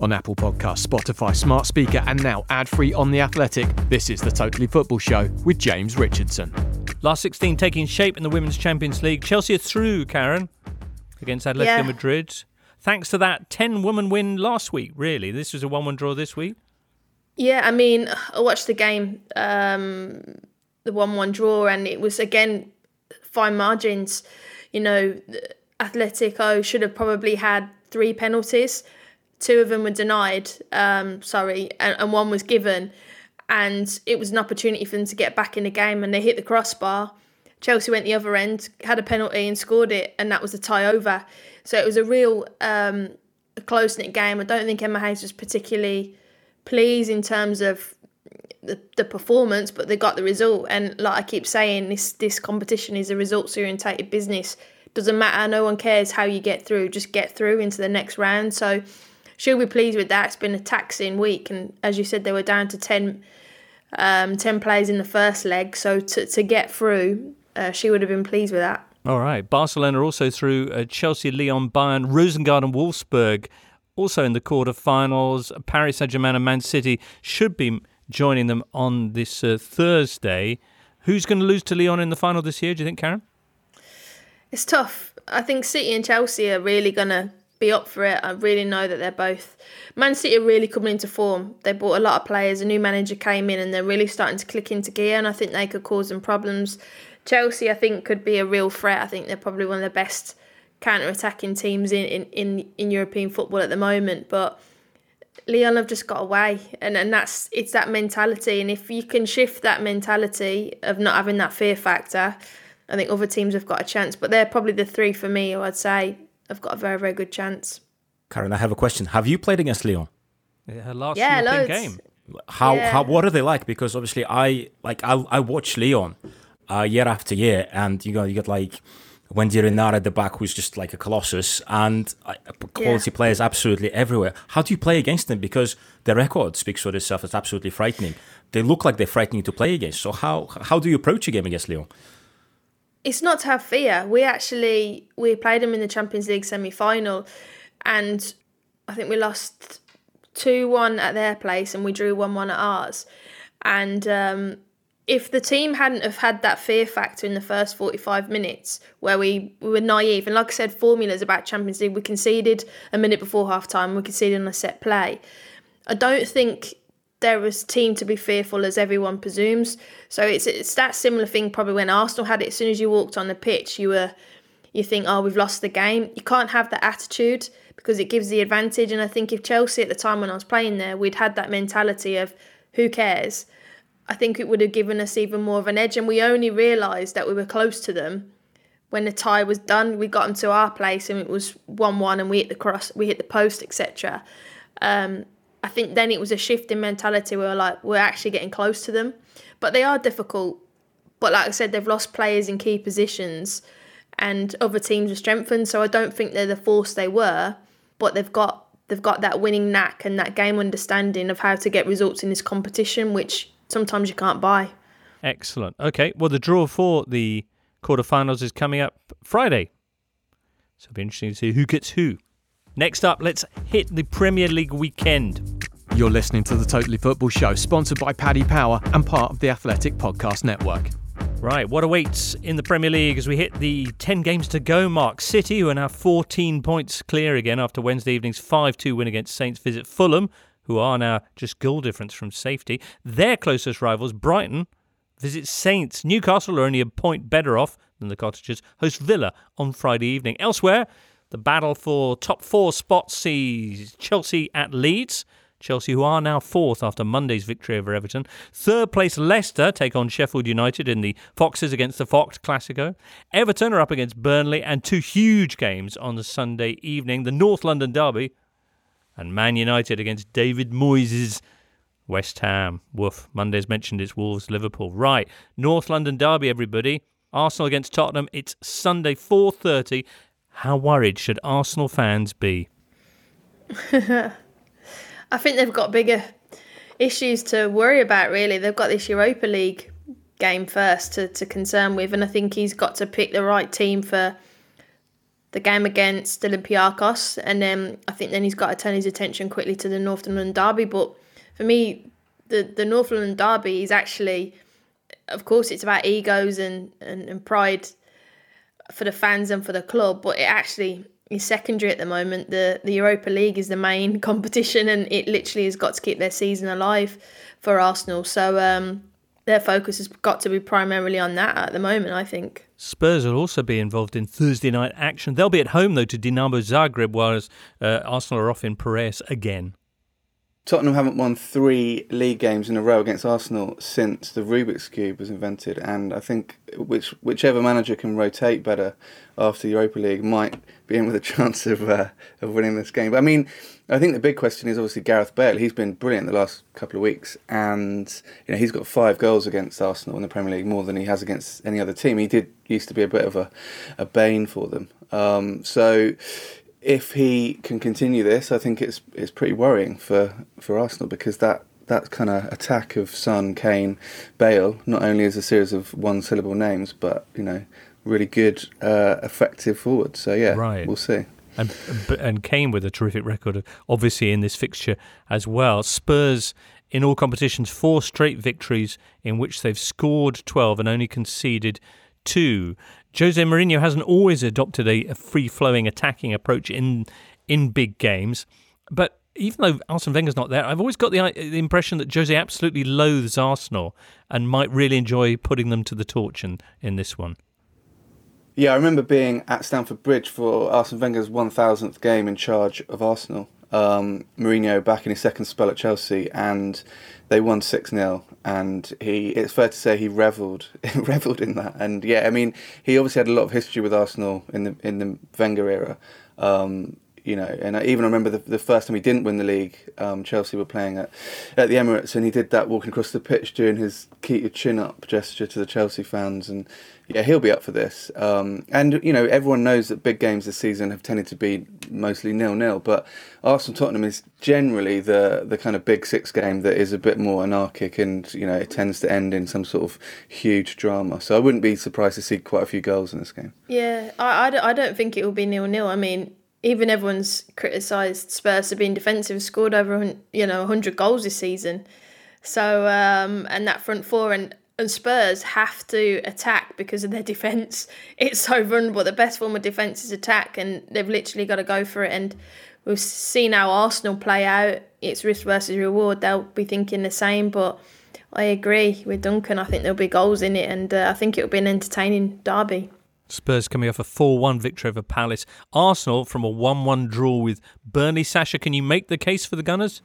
On Apple Podcasts, Spotify, Smart Speaker, and now ad-free on The Athletic, this is the Totally Football Show with James Richardson. Last sixteen taking shape in the Women's Champions League. Chelsea are through, Karen, against Atletico yeah. Madrid. Thanks to that ten-woman win last week, really. This was a one-one draw this week. Yeah, I mean, I watched the game, um, the one-one draw, and it was, again, fine margins. You know, Atletico should have probably had three penalties. Two of them were denied, um, sorry, and, and one was given. And it was an opportunity for them to get back in the game, and they hit the crossbar. Chelsea went the other end, had a penalty and scored it, and that was a tie over. So it was a real um, close-knit game. I don't think Emma Hayes was particularly pleased in terms of the, the performance, but they got the result. And like I keep saying, this, this competition is a results-orientated business. Doesn't matter, no one cares how you get through, just get through into the next round. So she'll be pleased with that. It's been a taxing week. And as you said, they were down to ten, um, ten players in the first leg. So to, to get through, uh, she would have been pleased with that. All right. Barcelona also through uh, Chelsea, Lyon, Bayern, Rosengard and Wolfsburg. Also in the quarterfinals, Paris Saint-Germain and Man City should be joining them on this uh, Thursday. Who's going to lose to Lyon in the final this year, do you think, Karen? It's tough. I think City and Chelsea are really going to be up for it. I really know that they're both. Man City are really coming into form. They bought a lot of players. A new manager came in and they're really starting to click into gear, and I think they could cause them problems. Chelsea, I think, could be a real threat. I think they're probably one of the best counter-attacking teams in, in, in, in European football at the moment. But Lyon have just got away, and, and that's it's that mentality. And if you can shift that mentality of not having that fear factor, I think other teams have got a chance. But they're probably the three for me who I'd say have got a very, very good chance. Karen, I have a question. Have you played against Lyon? Her last yeah, loads. game. How, yeah. how? What are they like? Because obviously I like I, I watch Lyon uh, year after year, and you know, you get like Wendy Renard at the back, who's just like a colossus, and uh, quality yeah. players absolutely everywhere. How do you play against them? Because the record speaks for itself. It's absolutely frightening. They look like they're frightening to play against. So how how do you approach a game against Lyon? It's not to have fear. We actually, we played them in the Champions League semi-final, and I think we lost two one at their place and we drew one one at ours. And um, if the team hadn't have had that fear factor in the first forty-five minutes where we, we were naive, and like I said, formulas about Champions League, we conceded a minute before half-time, we conceded on a set play. I don't think there was team to be fearful, as everyone presumes. So it's it's that similar thing probably when Arsenal had it. As soon as you walked on the pitch, you were you think, oh, we've lost the game. You can't have that attitude because it gives the advantage. And I think if Chelsea at the time when I was playing there, we'd had that mentality of who cares, I think it would have given us even more of an edge. And we only realised that we were close to them when the tie was done. We got them to our place and it was one one and we hit the cross, we hit the post, et cetera. Um I think then it was a shift in mentality. We were like, we're actually getting close to them. But they are difficult. But like I said, they've lost players in key positions and other teams are strengthened. So I don't think they're the force they were. But they've got they've got that winning knack and that game understanding of how to get results in this competition, which sometimes you can't buy. Excellent. Okay, well, the draw for the quarterfinals is coming up Friday. So it'll be interesting to see who gets who. Next up, let's hit the Premier League weekend. You're listening to the Totally Football Show, sponsored by Paddy Power and part of the Athletic Podcast Network. Right, what awaits in the Premier League as we hit the ten games to go mark? City, who are now fourteen points clear again after Wednesday evening's five two win against Saints, visit Fulham, who are now just goal difference from safety. Their closest rivals, Brighton, visit Saints. Newcastle are only a point better off than the Cottagers, host Villa on Friday evening. Elsewhere, the battle for top four spots sees Chelsea at Leeds. Chelsea, who are now fourth after Monday's victory over Everton. Third place, Leicester, take on Sheffield United in the Foxes against the Fox Classico. Everton are up against Burnley, and two huge games on the Sunday evening. The North London derby and Man United against David Moyes' West Ham. Woof. Monday's mentioned it's Wolves, Liverpool. Right. North London derby, everybody. Arsenal against Tottenham. It's Sunday, four thirty. How worried should Arsenal fans be? I think they've got bigger issues to worry about, really. They've got this Europa League game first to, to concern with, and I think he's got to pick the right team for the game against Olympiacos, and then I think then he's got to turn his attention quickly to the North London derby. But for me, the, the North London derby is actually, of course, it's about egos and, and, and pride for the fans and for the club, but it actually is secondary at the moment. The the Europa League is the main competition, and it literally has got to keep their season alive for Arsenal. So um, their focus has got to be primarily on that at the moment, I think. Spurs will also be involved in Thursday night action. They'll be at home, though, to Dinamo Zagreb, whilst uh, Arsenal are off in Piraeus again. Tottenham haven't won three league games in a row against Arsenal since the Rubik's Cube was invented, and I think which, whichever manager can rotate better after Europa League might be in with a chance of uh, of winning this game. But I mean, I think the big question is obviously Gareth Bale. He's been brilliant the last couple of weeks, and you know, he's got five goals against Arsenal in the Premier League, more than he has against any other team. He did used to be a bit of a, a bane for them. Um, so... If he can continue this, I think it's it's pretty worrying for, for Arsenal, because that, that kind of attack of Son, Kane, Bale, not only is a series of one-syllable names, but, you know, really good, uh, effective forward. So, yeah, right. We'll see. And and Kane with a terrific record, obviously, in this fixture as well. Spurs, in all competitions, four straight victories in which they've scored twelve and only conceded two. Jose Mourinho hasn't always adopted a, a free-flowing attacking approach in in big games. But even though Arsene Wenger's not there, I've always got the, the impression that Jose absolutely loathes Arsenal and might really enjoy putting them to the torch in, in this one. Yeah, I remember being at Stamford Bridge for Arsene Wenger's one thousandth game in charge of Arsenal. Um, Mourinho back in his second spell at Chelsea, and they won six nil, and he it's fair to say he revelled revelled in that. And yeah, I mean, he obviously had a lot of history with Arsenal in the in the Wenger era, um, you know. And I even remember the, the first time he didn't win the league, um, Chelsea were playing at at the Emirates, and he did that walking across the pitch doing his keep your chin up gesture to the Chelsea fans. And yeah, he'll be up for this. Um, and, you know, everyone knows that big games this season have tended to be mostly nil-nil, but Arsenal-Tottenham is generally the the kind of big six game that is a bit more anarchic, and, you know, it tends to end in some sort of huge drama. So I wouldn't be surprised to see quite a few goals in this game. Yeah, I, I, I don't think it will be nil-nil. I mean, even everyone's criticised Spurs for being defensive, scored over, you know, one hundred goals this season. So, um, and that front four and... And Spurs have to attack because of their defence. It's so vulnerable. The best form of defence is attack, and they've literally got to go for it. And we've seen how Arsenal play out. It's risk versus reward. They'll be thinking the same, but I agree with Duncan. I think there'll be goals in it, and uh, I think it'll be an entertaining derby. Spurs coming off a four one victory over Palace. Arsenal from a one one draw with Burnley. Sasha, can you make the case for the Gunners?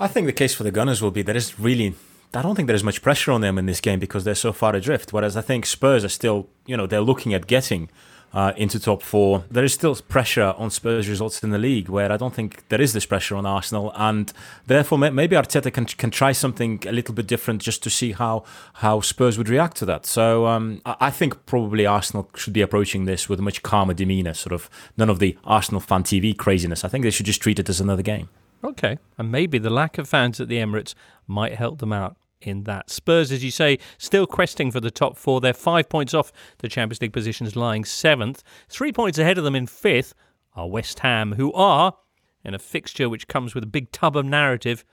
I think the case for the Gunners will be there is really... I don't think there's much pressure on them in this game because they're so far adrift, whereas I think Spurs are still, you know, they're looking at getting uh, into top four. There is still pressure on Spurs' results in the league, where I don't think there is this pressure on Arsenal, and therefore maybe Arteta can can try something a little bit different just to see how, how Spurs would react to that. So um, I think probably Arsenal should be approaching this with a much calmer demeanour, sort of none of the Arsenal fan T V craziness. I think they should just treat it as another game. Okay, and maybe the lack of fans at the Emirates might help them out in that. Spurs, as you say, still questing for the top four. They're five points off the Champions League positions, lying seventh. Three points ahead of them in fifth are West Ham, who are in a fixture which comes with a big tub of narrative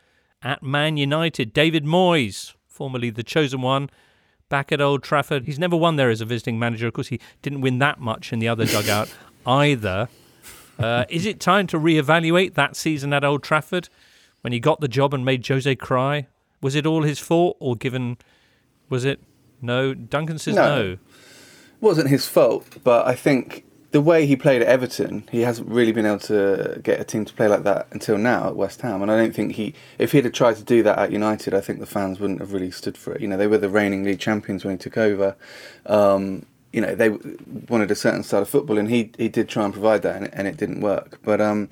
at Man United. David Moyes, formerly the chosen one, back at Old Trafford. He's never won there as a visiting manager. Of course, he didn't win that much in the other dugout either. Uh, is it time to reevaluate that season at Old Trafford when he got the job and made Jose cry? Was it all his fault or given... Was it... No? Duncan says no. no. It wasn't his fault, but I think the way he played at Everton, he hasn't really been able to get a team to play like that until now at West Ham. And I don't think he... If he'd have tried to do that at United, I think the fans wouldn't have really stood for it. You know, they were the reigning league champions when he took over. Um... You know, they wanted a certain style of football, and he he did try and provide that, and it, and it didn't work. But, um,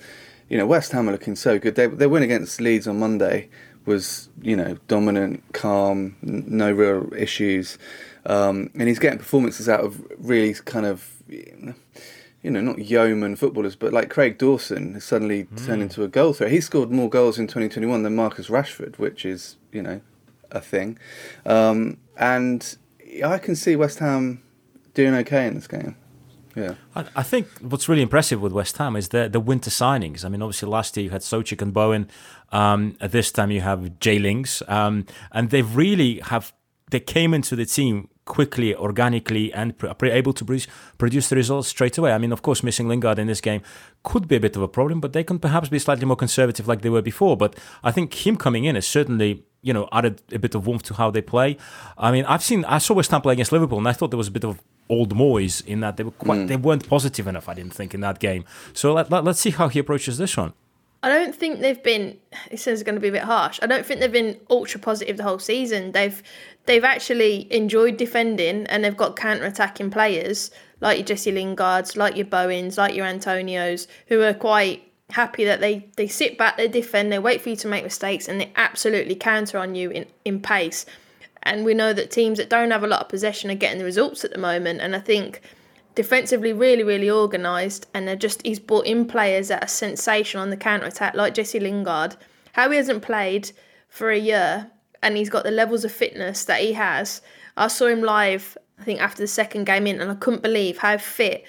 you know, West Ham are looking so good. They, their win against Leeds on Monday was, you know, dominant, calm, n- no real issues. Um, and he's getting performances out of really kind of, you know, not yeoman footballers, but like Craig Dawson has suddenly mm. turned into a goal threat. He scored more goals in twenty twenty-one than Marcus Rashford, which is, you know, a thing. Um, and I can see West Ham... doing okay in this game. Yeah, I, I think what's really impressive with West Ham is the the winter signings. I mean, obviously last year you had Souček and Bowen. Um, at this time you have Jay Links, um, and they really have. They came into the team quickly, organically, and are pre- able to produce, produce the results straight away. I mean, of course, missing Lingard in this game could be a bit of a problem, but they can perhaps be slightly more conservative like they were before. But I think him coming in is certainly, you know, added a bit of warmth to how they play. I mean, I've seen I saw West Ham play against Liverpool, and I thought there was a bit of old Moyes in that they were quite mm. they weren't positive enough, I didn't think, in that game. So let, let, let's see how he approaches this one. I don't think they've been, this is going to be a bit harsh, I don't think they've been ultra positive the whole season. They've they've actually enjoyed defending, and they've got counter-attacking players like your Jesse Lingards, like your Bowens, like your Antonios, who are quite happy that they, they sit back, they defend, they wait for you to make mistakes, and they absolutely counter on you in, in pace. And we know that teams that don't have a lot of possession are getting the results at the moment. And I think defensively really, really organised. And they're just he's brought in players that are sensational on the counter-attack, like Jesse Lingard. How he hasn't played for a year and he's got the levels of fitness that he has. I saw him live, I think, after the second game in, and I couldn't believe how fit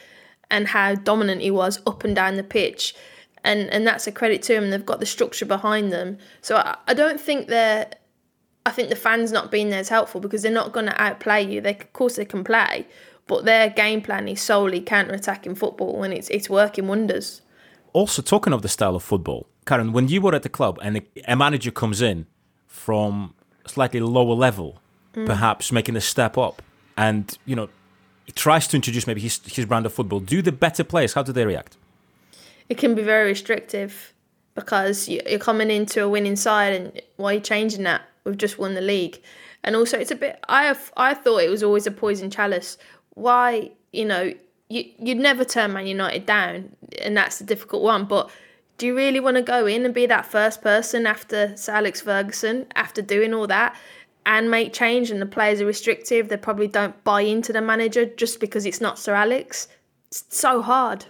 and how dominant he was up and down the pitch. And, and that's a credit to him. They've got the structure behind them. So I, I don't think they're... I think the fans not being there is helpful because they're not going to outplay you. They, of course, they can play, but their game plan is solely counter-attacking football, and it's it's working wonders. also, talking of the style of football, Karen, when you were at the club and a manager comes in from a slightly lower level, mm. perhaps making a step up, and, you know, he tries to introduce maybe his his brand of football, do the better players, how do they react? It can be very restrictive because you're coming into a winning side and why are you changing that? We've just won the league. And also it's a bit, I have, I thought it was always a poison chalice. Why, you know, you, you'd never turn Man United down, and that's the difficult one. But do you really want to go in and be that first person after Sir Alex Ferguson, after doing all that, and make change, and the players are restrictive? They probably don't buy into the manager just because it's not Sir Alex. It's so hard.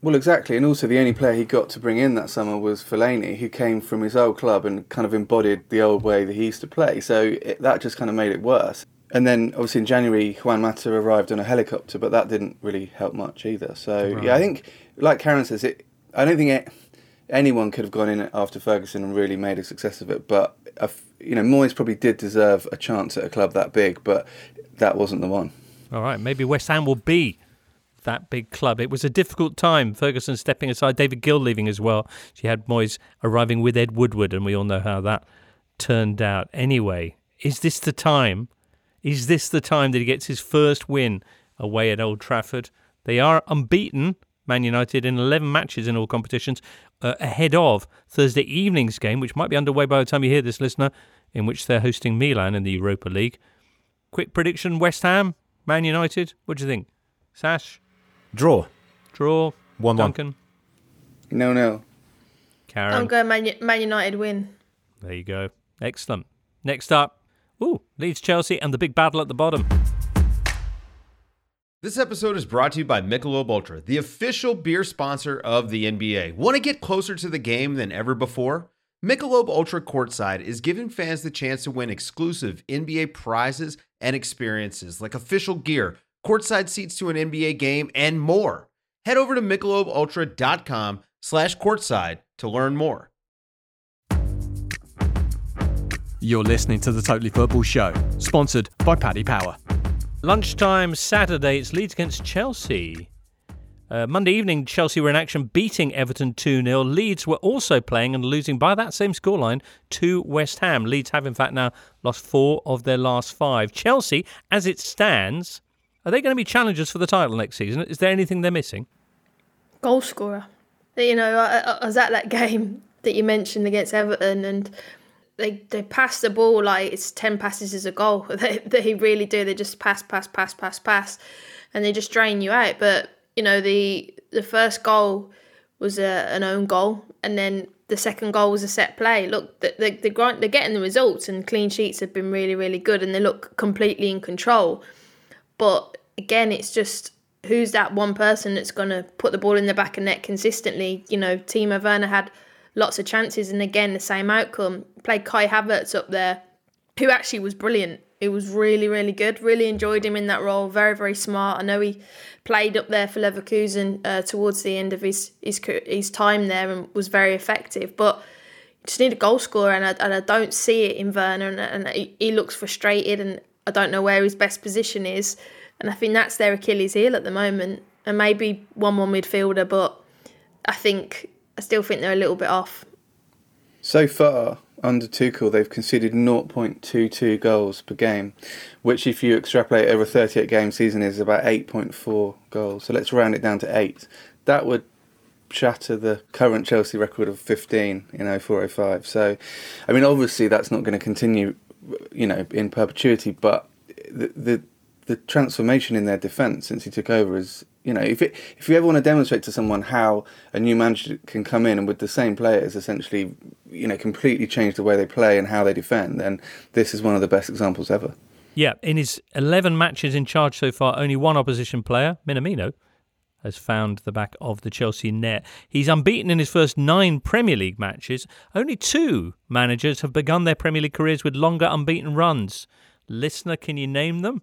Well, exactly. And also the only player he got to bring in that summer was Fellaini, who came from his old club and kind of embodied the old way that he used to play. So it, that just kind of made it worse. And then, obviously, in January, Juan Mata arrived on a helicopter, but that didn't really help much either. So, right. yeah, I think, like Karen says, it. I don't think it, anyone could have gone in after Ferguson and really made a success of it. But, you know, Moyes probably did deserve a chance at a club that big, but that wasn't the one. All right, maybe West Ham will be that big club. It was a difficult time. Ferguson stepping aside, David Gill leaving as well. She had Moyes arriving with Ed Woodward, and we all know how that turned out. Anyway, is this the time? Is this the time that he gets his first win away at Old Trafford? They are unbeaten, Man United, in eleven matches in all competitions, uh, ahead of Thursday evening's game, which might be underway by the time you hear this, listener, in which they're hosting Milan in the Europa League. Quick prediction, West Ham, Man United, what do you think? Sash? Draw. Draw. one one. Duncan? No, no. Karen? I'm going Man, Man United win. There you go. Excellent. Next up, ooh, Leeds Chelsea and the big battle at the bottom. This episode is brought to you by Michelob Ultra, the official beer sponsor of the N B A. Want to get closer to the game than ever before? Michelob Ultra Courtside is giving fans the chance to win exclusive N B A prizes and experiences like official gear, courtside seats to an N B A game, and more. Head over to MichelobUltra.com slash courtside to learn more. You're listening to The Totally Football Show, sponsored by Paddy Power. Lunchtime Saturday, it's Leeds against Chelsea. Uh, Monday evening, Chelsea were in action, beating Everton two nil. Leeds were also playing and losing by that same scoreline to West Ham. Leeds have, in fact, now lost four of their last five. Chelsea, as it stands, are they going to be challengers for the title next season? Is there anything they're missing? Goal scorer. You know, I, I was at that game that you mentioned against Everton, and they they pass the ball like it's ten passes as a goal. They, they really do. They just pass, pass, pass, pass, pass, and they just drain you out. But, you know, the the first goal was a, an own goal, and then the second goal was a set play. Look, the, the, the grind, they're getting the results, and clean sheets have been really, really good, and they look completely in control. But again, it's just who's that one person that's going to put the ball in the back of net consistently. You know, Timo Werner had lots of chances, and again, the same outcome. Played Kai Havertz up there, who actually was brilliant. It was really, really good. Really enjoyed him in that role. Very, very smart. I know he played up there for Leverkusen uh, towards the end of his, his his time there and was very effective. But you just need a goal scorer, and I, and I don't see it in Werner, and, and he, he looks frustrated, and I don't know where his best position is, and I think that's their Achilles heel at the moment. And maybe one-one midfielder, but I think I still think they're a little bit off. So far, under Tuchel, they've conceded zero point two two goals per game, which, if you extrapolate over a thirty-eight game season, is about eight point four goals. So let's round it down to eight. That would shatter the current Chelsea record of fifteen in oh four oh five. So, I mean, obviously that's not going to continue, you know, in perpetuity, but the, the the transformation in their defence since he took over is, you know, if it, if you ever want to demonstrate to someone how a new manager can come in and with the same players essentially, you know, completely change the way they play and how they defend, then this is one of the best examples ever. Yeah, in his eleven matches in charge so far, only one opposition player, Minamino, has found the back of the Chelsea net. He's unbeaten in his first nine Premier League matches. Only two managers have begun their Premier League careers with longer unbeaten runs. Listener, can you name them?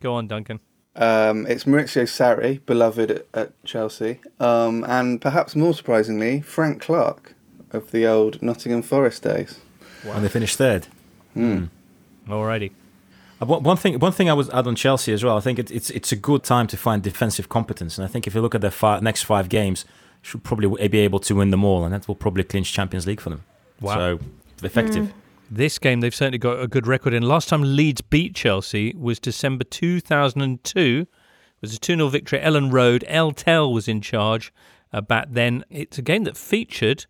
Go on, Duncan. Um, it's Maurizio Sarri, beloved at, at Chelsea, um, and perhaps more surprisingly, Frank Clark of the old Nottingham Forest days. Wow. And they finished third. Mm. Alrighty. One thing, one thing I would add on Chelsea as well. I think it, it's it's a good time to find defensive competence, and I think if you look at their five, next five games, should probably be able to win them all, and that will probably clinch Champions League for them. Wow, so effective. Mm. This game, they've certainly got a good record in. Last time Leeds beat Chelsea was December two thousand two. It was a two nil victory at Ellen Road. El Tel was in charge uh, back then. It's a game that featured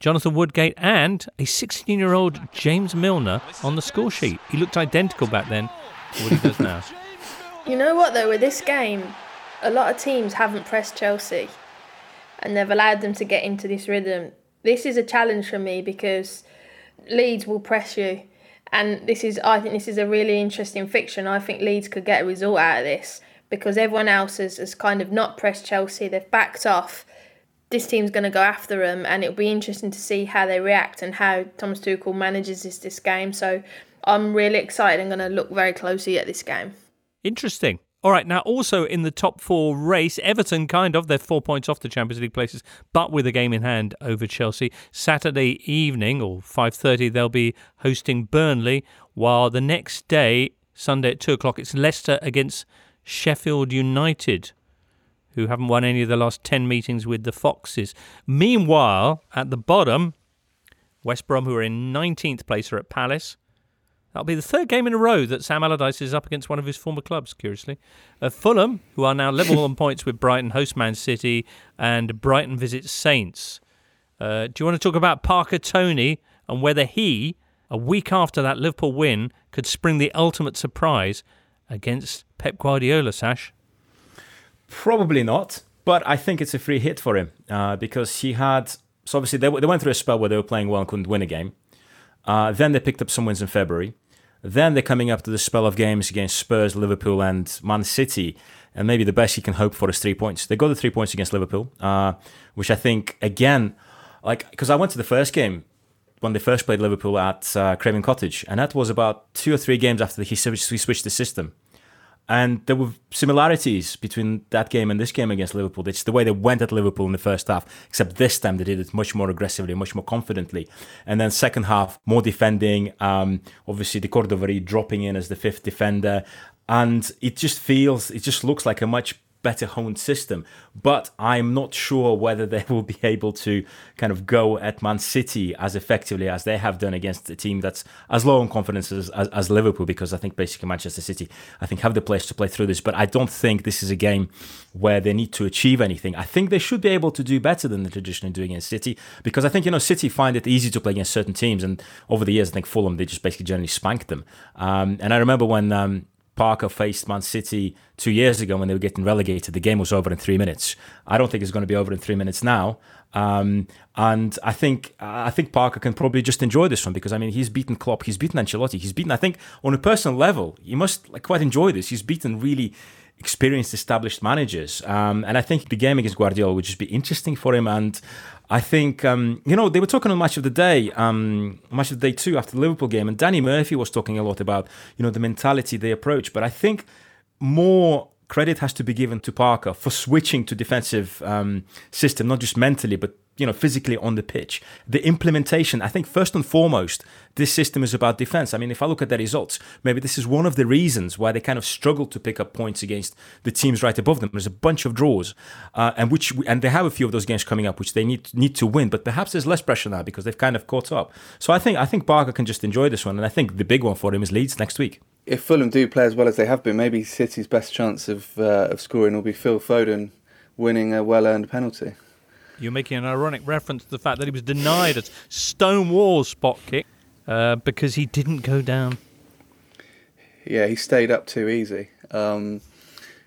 Jonathan Woodgate and a sixteen-year-old James Milner on the score sheet. He looked identical back then to what he does now. You know what, though? With this game, a lot of teams haven't pressed Chelsea and they've allowed them to get into this rhythm. This is a challenge for me because Leeds will press you. And this is, I think this is a really interesting fixture. I think Leeds could get a result out of this because everyone else has, has kind of not pressed Chelsea. They've backed off. This team's going to go after them, and it'll be interesting to see how they react and how Thomas Tuchel manages this, this game. So I'm really excited. I'm going to look very closely at this game. Interesting. All right, now also in the top four race, Everton kind of, they're four points off the Champions League places, but with a game in hand over Chelsea. Saturday evening, or five thirty, they'll be hosting Burnley, while the next day, Sunday at two o'clock, it's Leicester against Sheffield United, who haven't won any of the last ten meetings with the Foxes. Meanwhile, at the bottom, West Brom, who are in nineteenth place, are at Palace. That'll be the third game in a row that Sam Allardyce is up against one of his former clubs, curiously. Uh, Fulham, who are now level on points with Brighton, host Man City, and Brighton visit Saints. Uh, do you want to talk about Parker Toney and whether he, a week after that Liverpool win, could spring the ultimate surprise against Pep Guardiola, Sash? Probably not, but I think it's a free hit for him uh, because he had... So obviously they, they went through a spell where they were playing well and couldn't win a game. Uh, then they picked up some wins in February. Then they're coming up to the spell of games against Spurs, Liverpool and Man City. And maybe the best he can hope for is three points. They got the three points against Liverpool, uh, which I think, again, like because I went to the first game when they first played Liverpool at uh, Craven Cottage. And that was about two or three games after he switched the system. And there were similarities between that game and this game against Liverpool. It's the way they went at Liverpool in the first half, except this time they did it much more aggressively, much more confidently. And then second half, more defending. Um, obviously, the Cordovari dropping in as the fifth defender. And it just feels, it just looks like a much better honed system. But I'm not sure whether they will be able to kind of go at Man City as effectively as they have done against a team that's as low on confidence as, as, as Liverpool, because I think basically Manchester City, I think, have the players to play through this. But I don't think this is a game where they need to achieve anything. I think they should be able to do better than they're traditionally doing against City, because I think, you know, City find it easy to play against certain teams. And over the years, I think Fulham, they just basically generally spanked them. Um, and I remember when... Um, Parker faced Man City two years ago when they were getting relegated. The game was over in three minutes. I don't think it's going to be over in three minutes now. Um, and I think I think Parker can probably just enjoy this one because, I mean, he's beaten Klopp, he's beaten Ancelotti, he's beaten, I think, on a personal level, he must like quite enjoy this. He's beaten really experienced, established managers. Um, and I think the game against Guardiola would just be interesting for him. And I think, um, you know, they were talking on Match of the Day, um, Match of the Day two after the Liverpool game, and Danny Murphy was talking a lot about, you know, the mentality, the approach. But I think more credit has to be given to Parker for switching to defensive um, system, not just mentally, but, you know, physically on the pitch. The implementation, I think first and foremost, this system is about defense. I mean, if I look at the results, maybe this is one of the reasons why they kind of struggle to pick up points against the teams right above them. There's a bunch of draws, uh, and which and they have a few of those games coming up, which they need need to win. But perhaps there's less pressure now because they've kind of caught up. So I think I think Parker can just enjoy this one, and I think the big one for him is Leeds next week. If Fulham do play as well as they have been, maybe City's best chance of uh, of scoring will be Phil Foden winning a well-earned penalty. You're making an ironic reference to the fact that he was denied a stonewall spot kick uh, because he didn't go down. Yeah, he stayed up too easy. Um,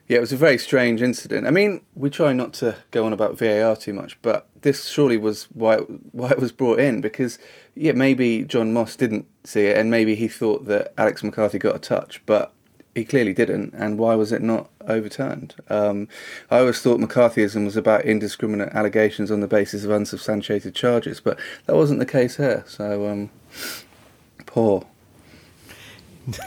yeah, it was a very strange incident. I mean, we try not to go on about V A R too much, but this surely was why it, why it was brought in, because, yeah, maybe John Moss didn't see it and maybe he thought that Alex McCarthy got a touch, but he clearly didn't, and why was it not overturned? Um, I always thought McCarthyism was about indiscriminate allegations on the basis of unsubstantiated charges, but that wasn't the case here, so um, poor. The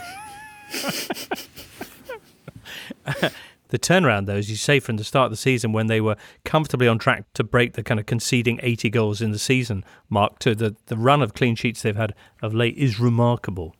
turnaround, though, as you say, from the start of the season when they were comfortably on track to break the kind of conceding eighty goals in the season mark to the, the run of clean sheets they've had of late is remarkable.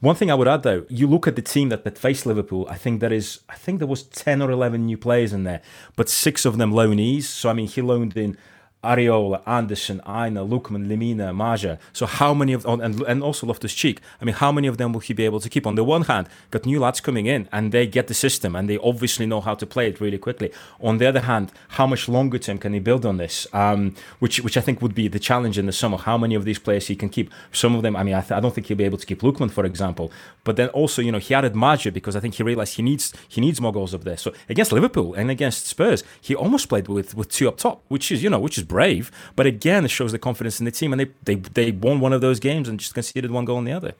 One thing I would add, though, you look at the team that, that faced Liverpool. I think there is, I think there was ten or eleven new players in there, but six of them loanees. So, I mean, he loaned in Areola, Anderson, Aina, Lukman, Lemina, Maja. So how many of them, and, and also Loftus-Cheek, I mean, how many of them will he be able to keep? On the one hand, got new lads coming in and they get the system and they obviously know how to play it really quickly. On the other hand, how much longer term can he build on this? Um, which which I think would be the challenge in the summer, how many of these players he can keep. Some of them, I mean, I, th- I don't think he'll be able to keep Lukman, for example. But then also, you know, he added Maja because I think he realised he needs he needs more goals up there. So against Liverpool and against Spurs, he almost played with, with two up top, which is, you know, which is brave, but again, it shows the confidence in the team, and they, they, they won one of those games and just conceded one goal in the other.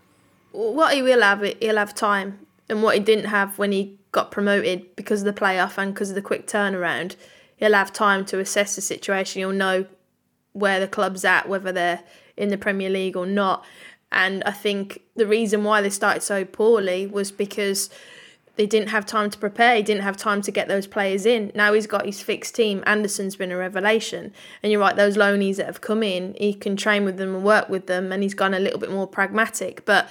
What he will have, he'll have time, and what he didn't have when he got promoted because of the playoff and because of the quick turnaround, he'll have time to assess the situation. He'll know where the club's at, whether they're in the Premier League or not. And I think the reason why they started so poorly was because they didn't have time to prepare. He didn't have time to get those players in. Now he's got his fixed team. Anderson's been a revelation. And you're right, those loanees that have come in, he can train with them and work with them, and he's gone a little bit more pragmatic. But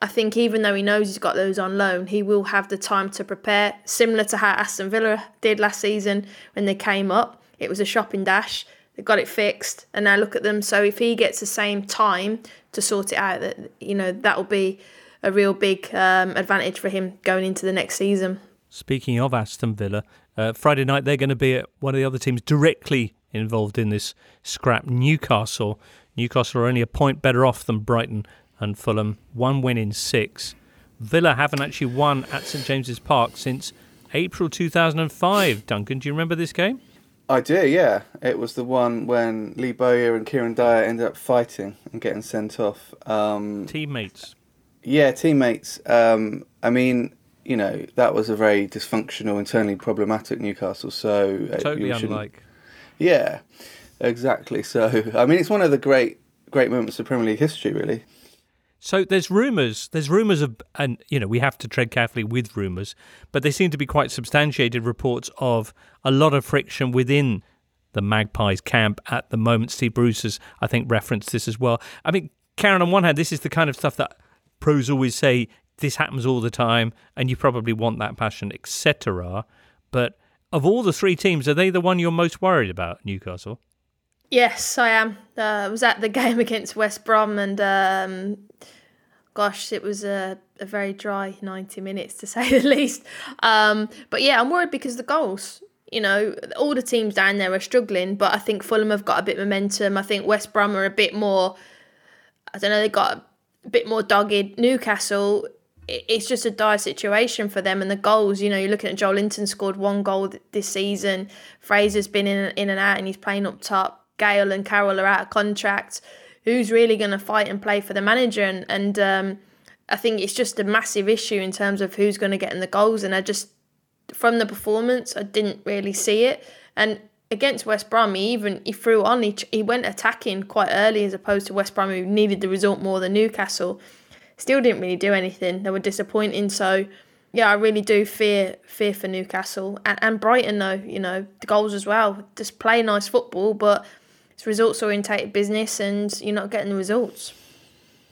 I think even though he knows he's got those on loan, he will have the time to prepare, similar to how Aston Villa did last season when they came up. It was a shopping dash. They got it fixed, and now look at them. So if he gets the same time to sort it out, that you know, that'll be a real big um, advantage for him going into the next season. Speaking of Aston Villa, uh, Friday night they're going to be at one of the other teams directly involved in this scrap, Newcastle. Newcastle are only a point better off than Brighton and Fulham. One win in six. Villa haven't actually won at St James's Park since April two thousand five. Duncan, do you remember this game? I do, yeah. It was the one when Lee Bowyer and Kieran Dyer ended up fighting and getting sent off. Um, Teammates. Yeah, teammates. Um, I mean, you know, that was a very dysfunctional, internally problematic Newcastle. So totally unlike. Yeah, exactly. So I mean, it's one of the great, great moments of Premier League history, really. So there's rumours. There's rumours of, and you know, we have to tread carefully with rumours, but they seem to be quite substantiated reports of a lot of friction within the Magpies camp at the moment. Steve Bruce has, I think, referenced this as well. I mean, Karen, on one hand, this is the kind of stuff that pros always say this happens all the time and you probably want that passion, et cetera. But of all the three teams, are they the one you're most worried about, Newcastle? Yes, I am. Uh, I was at the game against West Brom and, um, gosh, it was a, a very dry ninety minutes to say the least. Um, but yeah, I'm worried because the goals. You know, all the teams down there are struggling, but I think Fulham have got a bit of momentum. I think West Brom are a bit more, I don't know, they've got a a bit more dogged. Newcastle, it's just a dire situation for them, and the goals, you know, you're looking at Joel Linton scored one goal this season, Fraser's been in, in and out and he's playing up top, Gale and Carroll are out of contract. Who's really going to fight and play for the manager? And, and um, I think it's just a massive issue in terms of who's going to get in the goals, and I just, from the performance, I didn't really see it. And against West Brom, he even he threw on, he, he went attacking quite early as opposed to West Brom, who needed the result more than Newcastle. Still didn't really do anything. They were disappointing. So, yeah, I really do fear fear for Newcastle. And, and Brighton, though, you know, the goals as well. Just play nice football, but it's results-orientated business and you're not getting the results.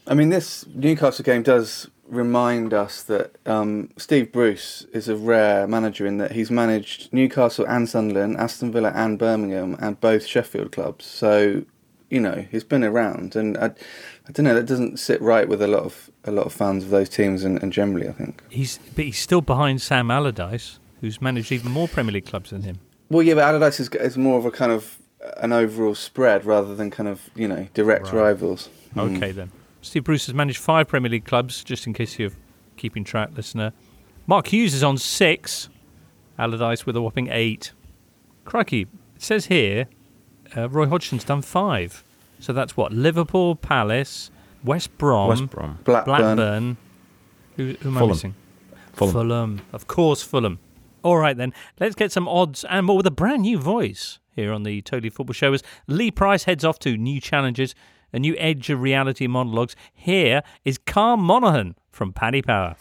I mean, this Newcastle game does remind us that um, Steve Bruce is a rare manager in that he's managed Newcastle and Sunderland, Aston Villa and Birmingham, and both Sheffield clubs. So, you know, he's been around, and I, I don't know, that doesn't sit right with a lot of a lot of fans of those teams, and, and generally, I think. He's but he's still behind Sam Allardyce, who's managed even more Premier League clubs than him. Well, yeah, but Allardyce is, is more of a kind of an overall spread rather than kind of, you know, direct right. rivals. Okay, mm. then. Steve Bruce has managed five Premier League clubs, just in case you're keeping track, listener. Mark Hughes is on six. Allardyce with a whopping eight. Crikey, it says here, uh, Roy Hodgson's done five. So that's what? Liverpool, Palace, West Brom, West Brom. Blackburn. Blackburn. Who, who am Fulham. I missing? Fulham. Fulham. Of course, Fulham. All right, then. Let's get some odds and more with a brand new voice here on the Totally Football Show as Lee Price heads off to new challenges. A new edge of reality monologues. Here is Carl Monaghan from Paddy Power.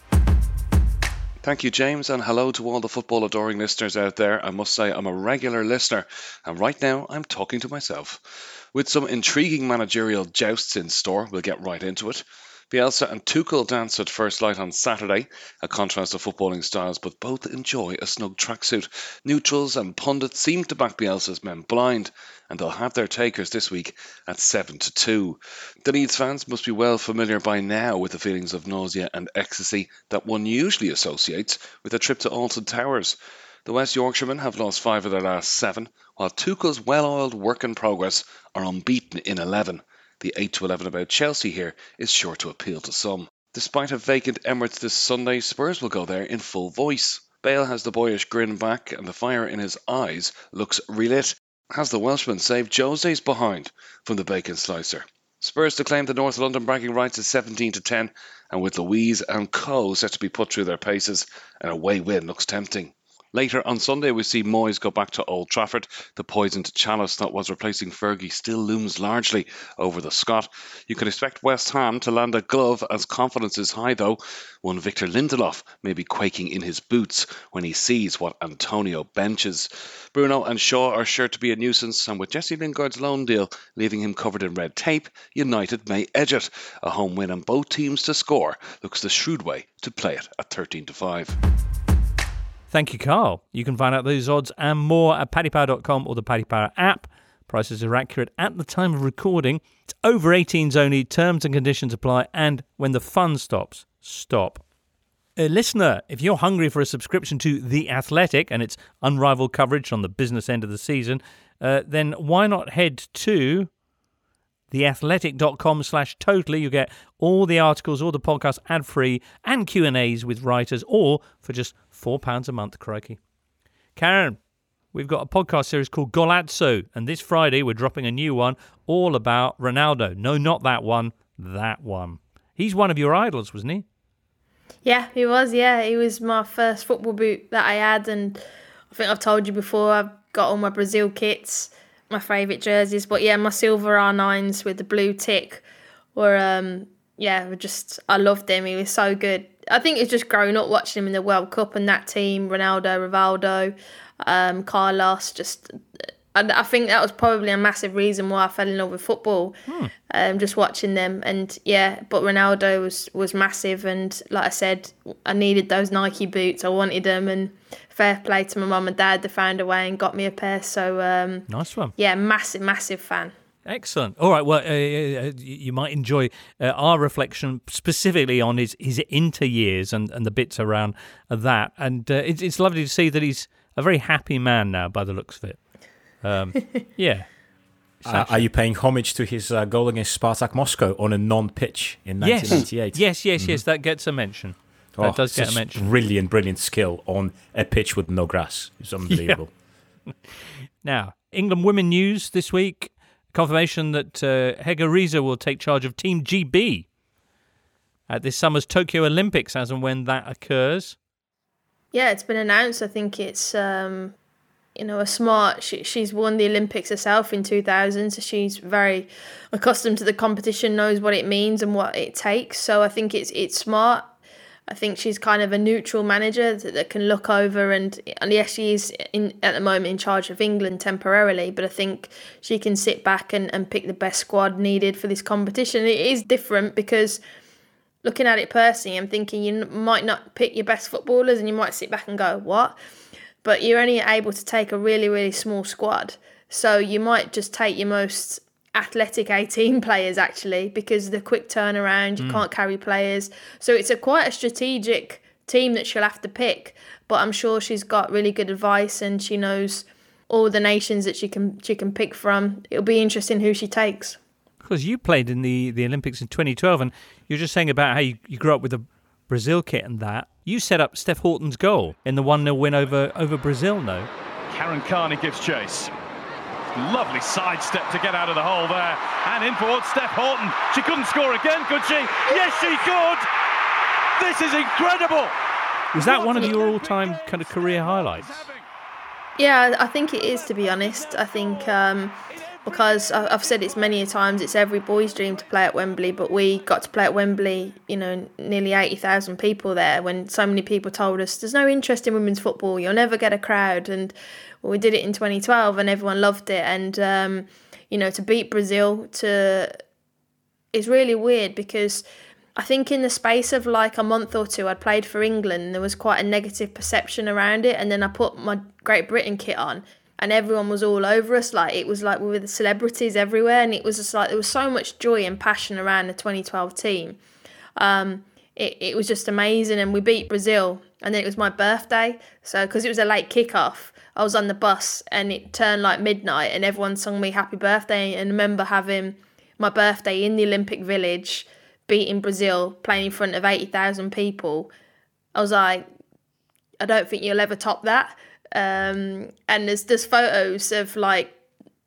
Thank you, James, and hello to all the football-adoring listeners out there. I must say I'm a regular listener, and right now I'm talking to myself. With some intriguing managerial jousts in store, we'll get right into it. Bielsa and Tuchel dance at first light on Saturday, a contrast of footballing styles, but both enjoy a snug tracksuit. Neutrals and pundits seem to back Bielsa's men blind, and they'll have their takers this week at seven to two. The Leeds fans must be well familiar by now with the feelings of nausea and ecstasy that one usually associates with a trip to Alton Towers. The West Yorkshiremen have lost five of their last seven, while Tuchel's well-oiled work in progress are unbeaten in eleven. The eight to eleven about Chelsea here is sure to appeal to some. Despite a vacant Emirates this Sunday, Spurs will go there in full voice. Bale has the boyish grin back and the fire in his eyes looks relit. Has the Welshman saved Jose's behind from the bacon slicer? Spurs to claim the North London bragging rights is seventeen to ten, and with Louise and Co set to be put through their paces, an away win looks tempting. Later on Sunday, we see Moyes go back to Old Trafford. The poisoned chalice that was replacing Fergie still looms largely over the Scot. You can expect West Ham to land a glove as confidence is high, though. One Victor Lindelof may be quaking in his boots when he sees what Antonio benches. Bruno and Shaw are sure to be a nuisance, and with Jesse Lingard's loan deal leaving him covered in red tape, United may edge it. A home win and both teams to score looks the shrewd way to play it at thirteen to five. Thank you, Carl. You can find out those odds and more at paddy power dot com or the Paddy Power app. Prices are accurate at the time of recording. It's over eighteens only. Terms and conditions apply. And when the fun stops, stop. A listener, if you're hungry for a subscription to The Athletic and its unrivaled coverage on the business end of the season, uh, then why not head to the athletic dot com slash totally. You get all the articles, all the podcasts ad-free and Q and A's with writers, or for just four pounds a month, crikey. Karen, we've got a podcast series called Golazzo, and this Friday we're dropping a new one all about Ronaldo. No, not that one, that one. He's one of your idols, wasn't he? Yeah, he was, yeah. He was my first football boot that I had, and I think I've told you before, I've got all my Brazil kits, my favourite jerseys, but yeah, my silver R nines with the blue tick were, um, yeah, were just, I loved him. He was so good. I think it's just growing up watching him in the World Cup and that team, Ronaldo, Rivaldo, um, Carlos, just, and I think that was probably a massive reason why I fell in love with football, hmm. um, just watching them. And yeah, but Ronaldo was, was massive. And like I said, I needed those Nike boots. I wanted them, and fair play to my mum and dad. They found a way and got me a pair. So um, nice one. Yeah, massive, massive fan. Excellent. All right, well, uh, you might enjoy uh, our reflection specifically on his, his inter years and, and the bits around that. And uh, it's, it's lovely to see that he's a very happy man now by the looks of it. Um, yeah. Uh, are you paying homage to his uh, goal against Spartak Moscow on a non-pitch in nineteen ninety-eight? Yes, yes, yes, mm-hmm. yes, that gets a mention. That oh, does get a mention. Brilliant, brilliant skill on a pitch with no grass. It's unbelievable. Yeah. Now, England women news this week. Confirmation that uh, Hege Risa will take charge of Team G B at this summer's Tokyo Olympics, as and when that occurs. Yeah, it's been announced. I think it's, um, you know, a smart... She, she's won the Olympics herself in two thousand, so she's very accustomed to the competition, knows what it means and what it takes. So I think it's it's smart. I think she's kind of a neutral manager that, that can look over and, and yes, she is in, at the moment in charge of England temporarily, but I think she can sit back and, and pick the best squad needed for this competition. It is different because looking at it personally, I'm thinking you might not pick your best footballers and you might sit back and go, what? But you're only able to take a really, really small squad. So you might just take your most athletic eighteen players actually, because the quick turnaround, you mm. can't carry players, so it's a quite a strategic team that she'll have to pick. But I'm sure she's got really good advice and she knows all the nations that she can she can pick from. It'll be interesting who she takes. Because you played in the the Olympics in twenty twelve, and you're just saying about how you, you grew up with a Brazil kit and that you set up Steph Horton's goal in the one nil win over over Brazil. No, Karen Carney gives chase. Lovely sidestep to get out of the hole there, and in towards Steph Horton. She couldn't score again, could she? Yes, she could! This is incredible! Was that one of your all-time kind of career highlights? Yeah, I think it is, to be honest. I think um, because I've said it many times, it's every boy's dream to play at Wembley, but we got to play at Wembley, you know, nearly eighty thousand people there, when so many people told us, there's no interest in women's football, you'll never get a crowd. And well, we did it in twenty twelve and everyone loved it. And, um, you know, to beat Brazil to is really weird, because I think in the space of like a month or two, I'd played for England and there was quite a negative perception around it. And then I put my Great Britain kit on and everyone was all over us. Like it was like we were the celebrities everywhere. And it was just like there was so much joy and passion around the twenty twelve team. Um, it, it was just amazing. And we beat Brazil. And then it was my birthday. So because it was a late kickoff, I was on the bus and it turned like midnight and everyone sung me happy birthday. And I remember having my birthday in the Olympic Village, beating Brazil, playing in front of eighty thousand people. I was like, I don't think you'll ever top that. Um, and there's there's photos of like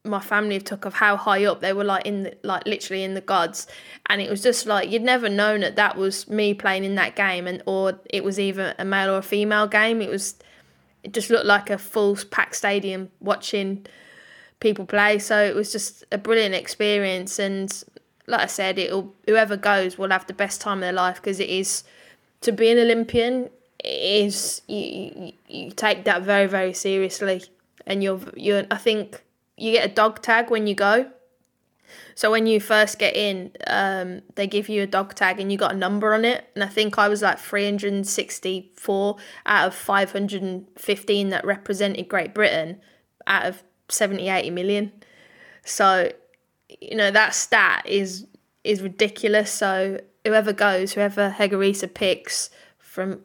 my family took of how high up they were, like in the, like literally in the gods. And it was just like, you'd never known that that was me playing in that game, and or it was either a male or a female game. It was, it just looked like a full packed stadium watching people play. So it was just a brilliant experience. And like I said, it'll whoever goes will have the best time of their life, because it is, to be an Olympian is you, you take that very, very seriously, and you're you I think you get a dog tag when you go. So when you first get in, um, they give you a dog tag and you got a number on it. And I think I was like three hundred sixty-four out of five hundred fifteen that represented Great Britain out of seventy, eighty million. So, you know, that stat is is ridiculous. So whoever goes, whoever Hegarisa picks from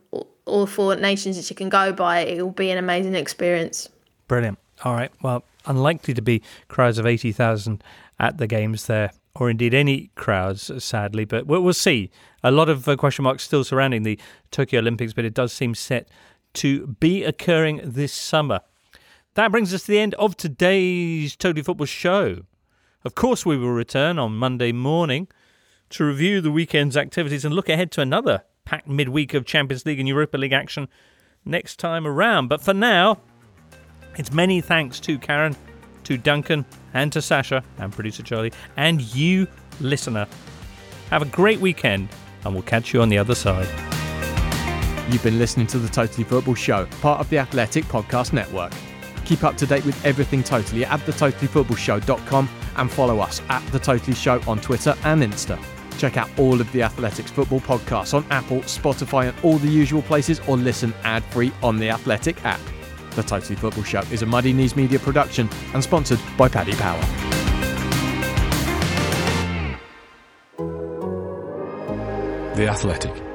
all four nations that you can go by, it will be an amazing experience. Brilliant. All right. Well, unlikely to be crowds of eighty thousand at the games there, or indeed any crowds, sadly. But we'll see. A lot of question marks still surrounding the Tokyo Olympics, but it does seem set to be occurring this summer. That brings us to the end of today's Totally Football Show. Of course, we will return on Monday morning to review the weekend's activities and look ahead to another packed midweek of Champions League and Europa League action next time around. But for now, it's many thanks to Karen, to Duncan, and to Sasha, and producer Charlie, and you, listener. Have a great weekend, and we'll catch you on the other side. You've been listening to The Totally Football Show, part of the Athletic Podcast Network. Keep up to date with everything Totally at the totally football show dot com and follow us at The Totally Show on Twitter and Insta. Check out all of The Athletic's football podcasts on Apple, Spotify, and all the usual places, or listen ad-free on The Athletic app. The Totally Football Show is a Muddy Knees Media production and sponsored by Paddy Power. The Athletic.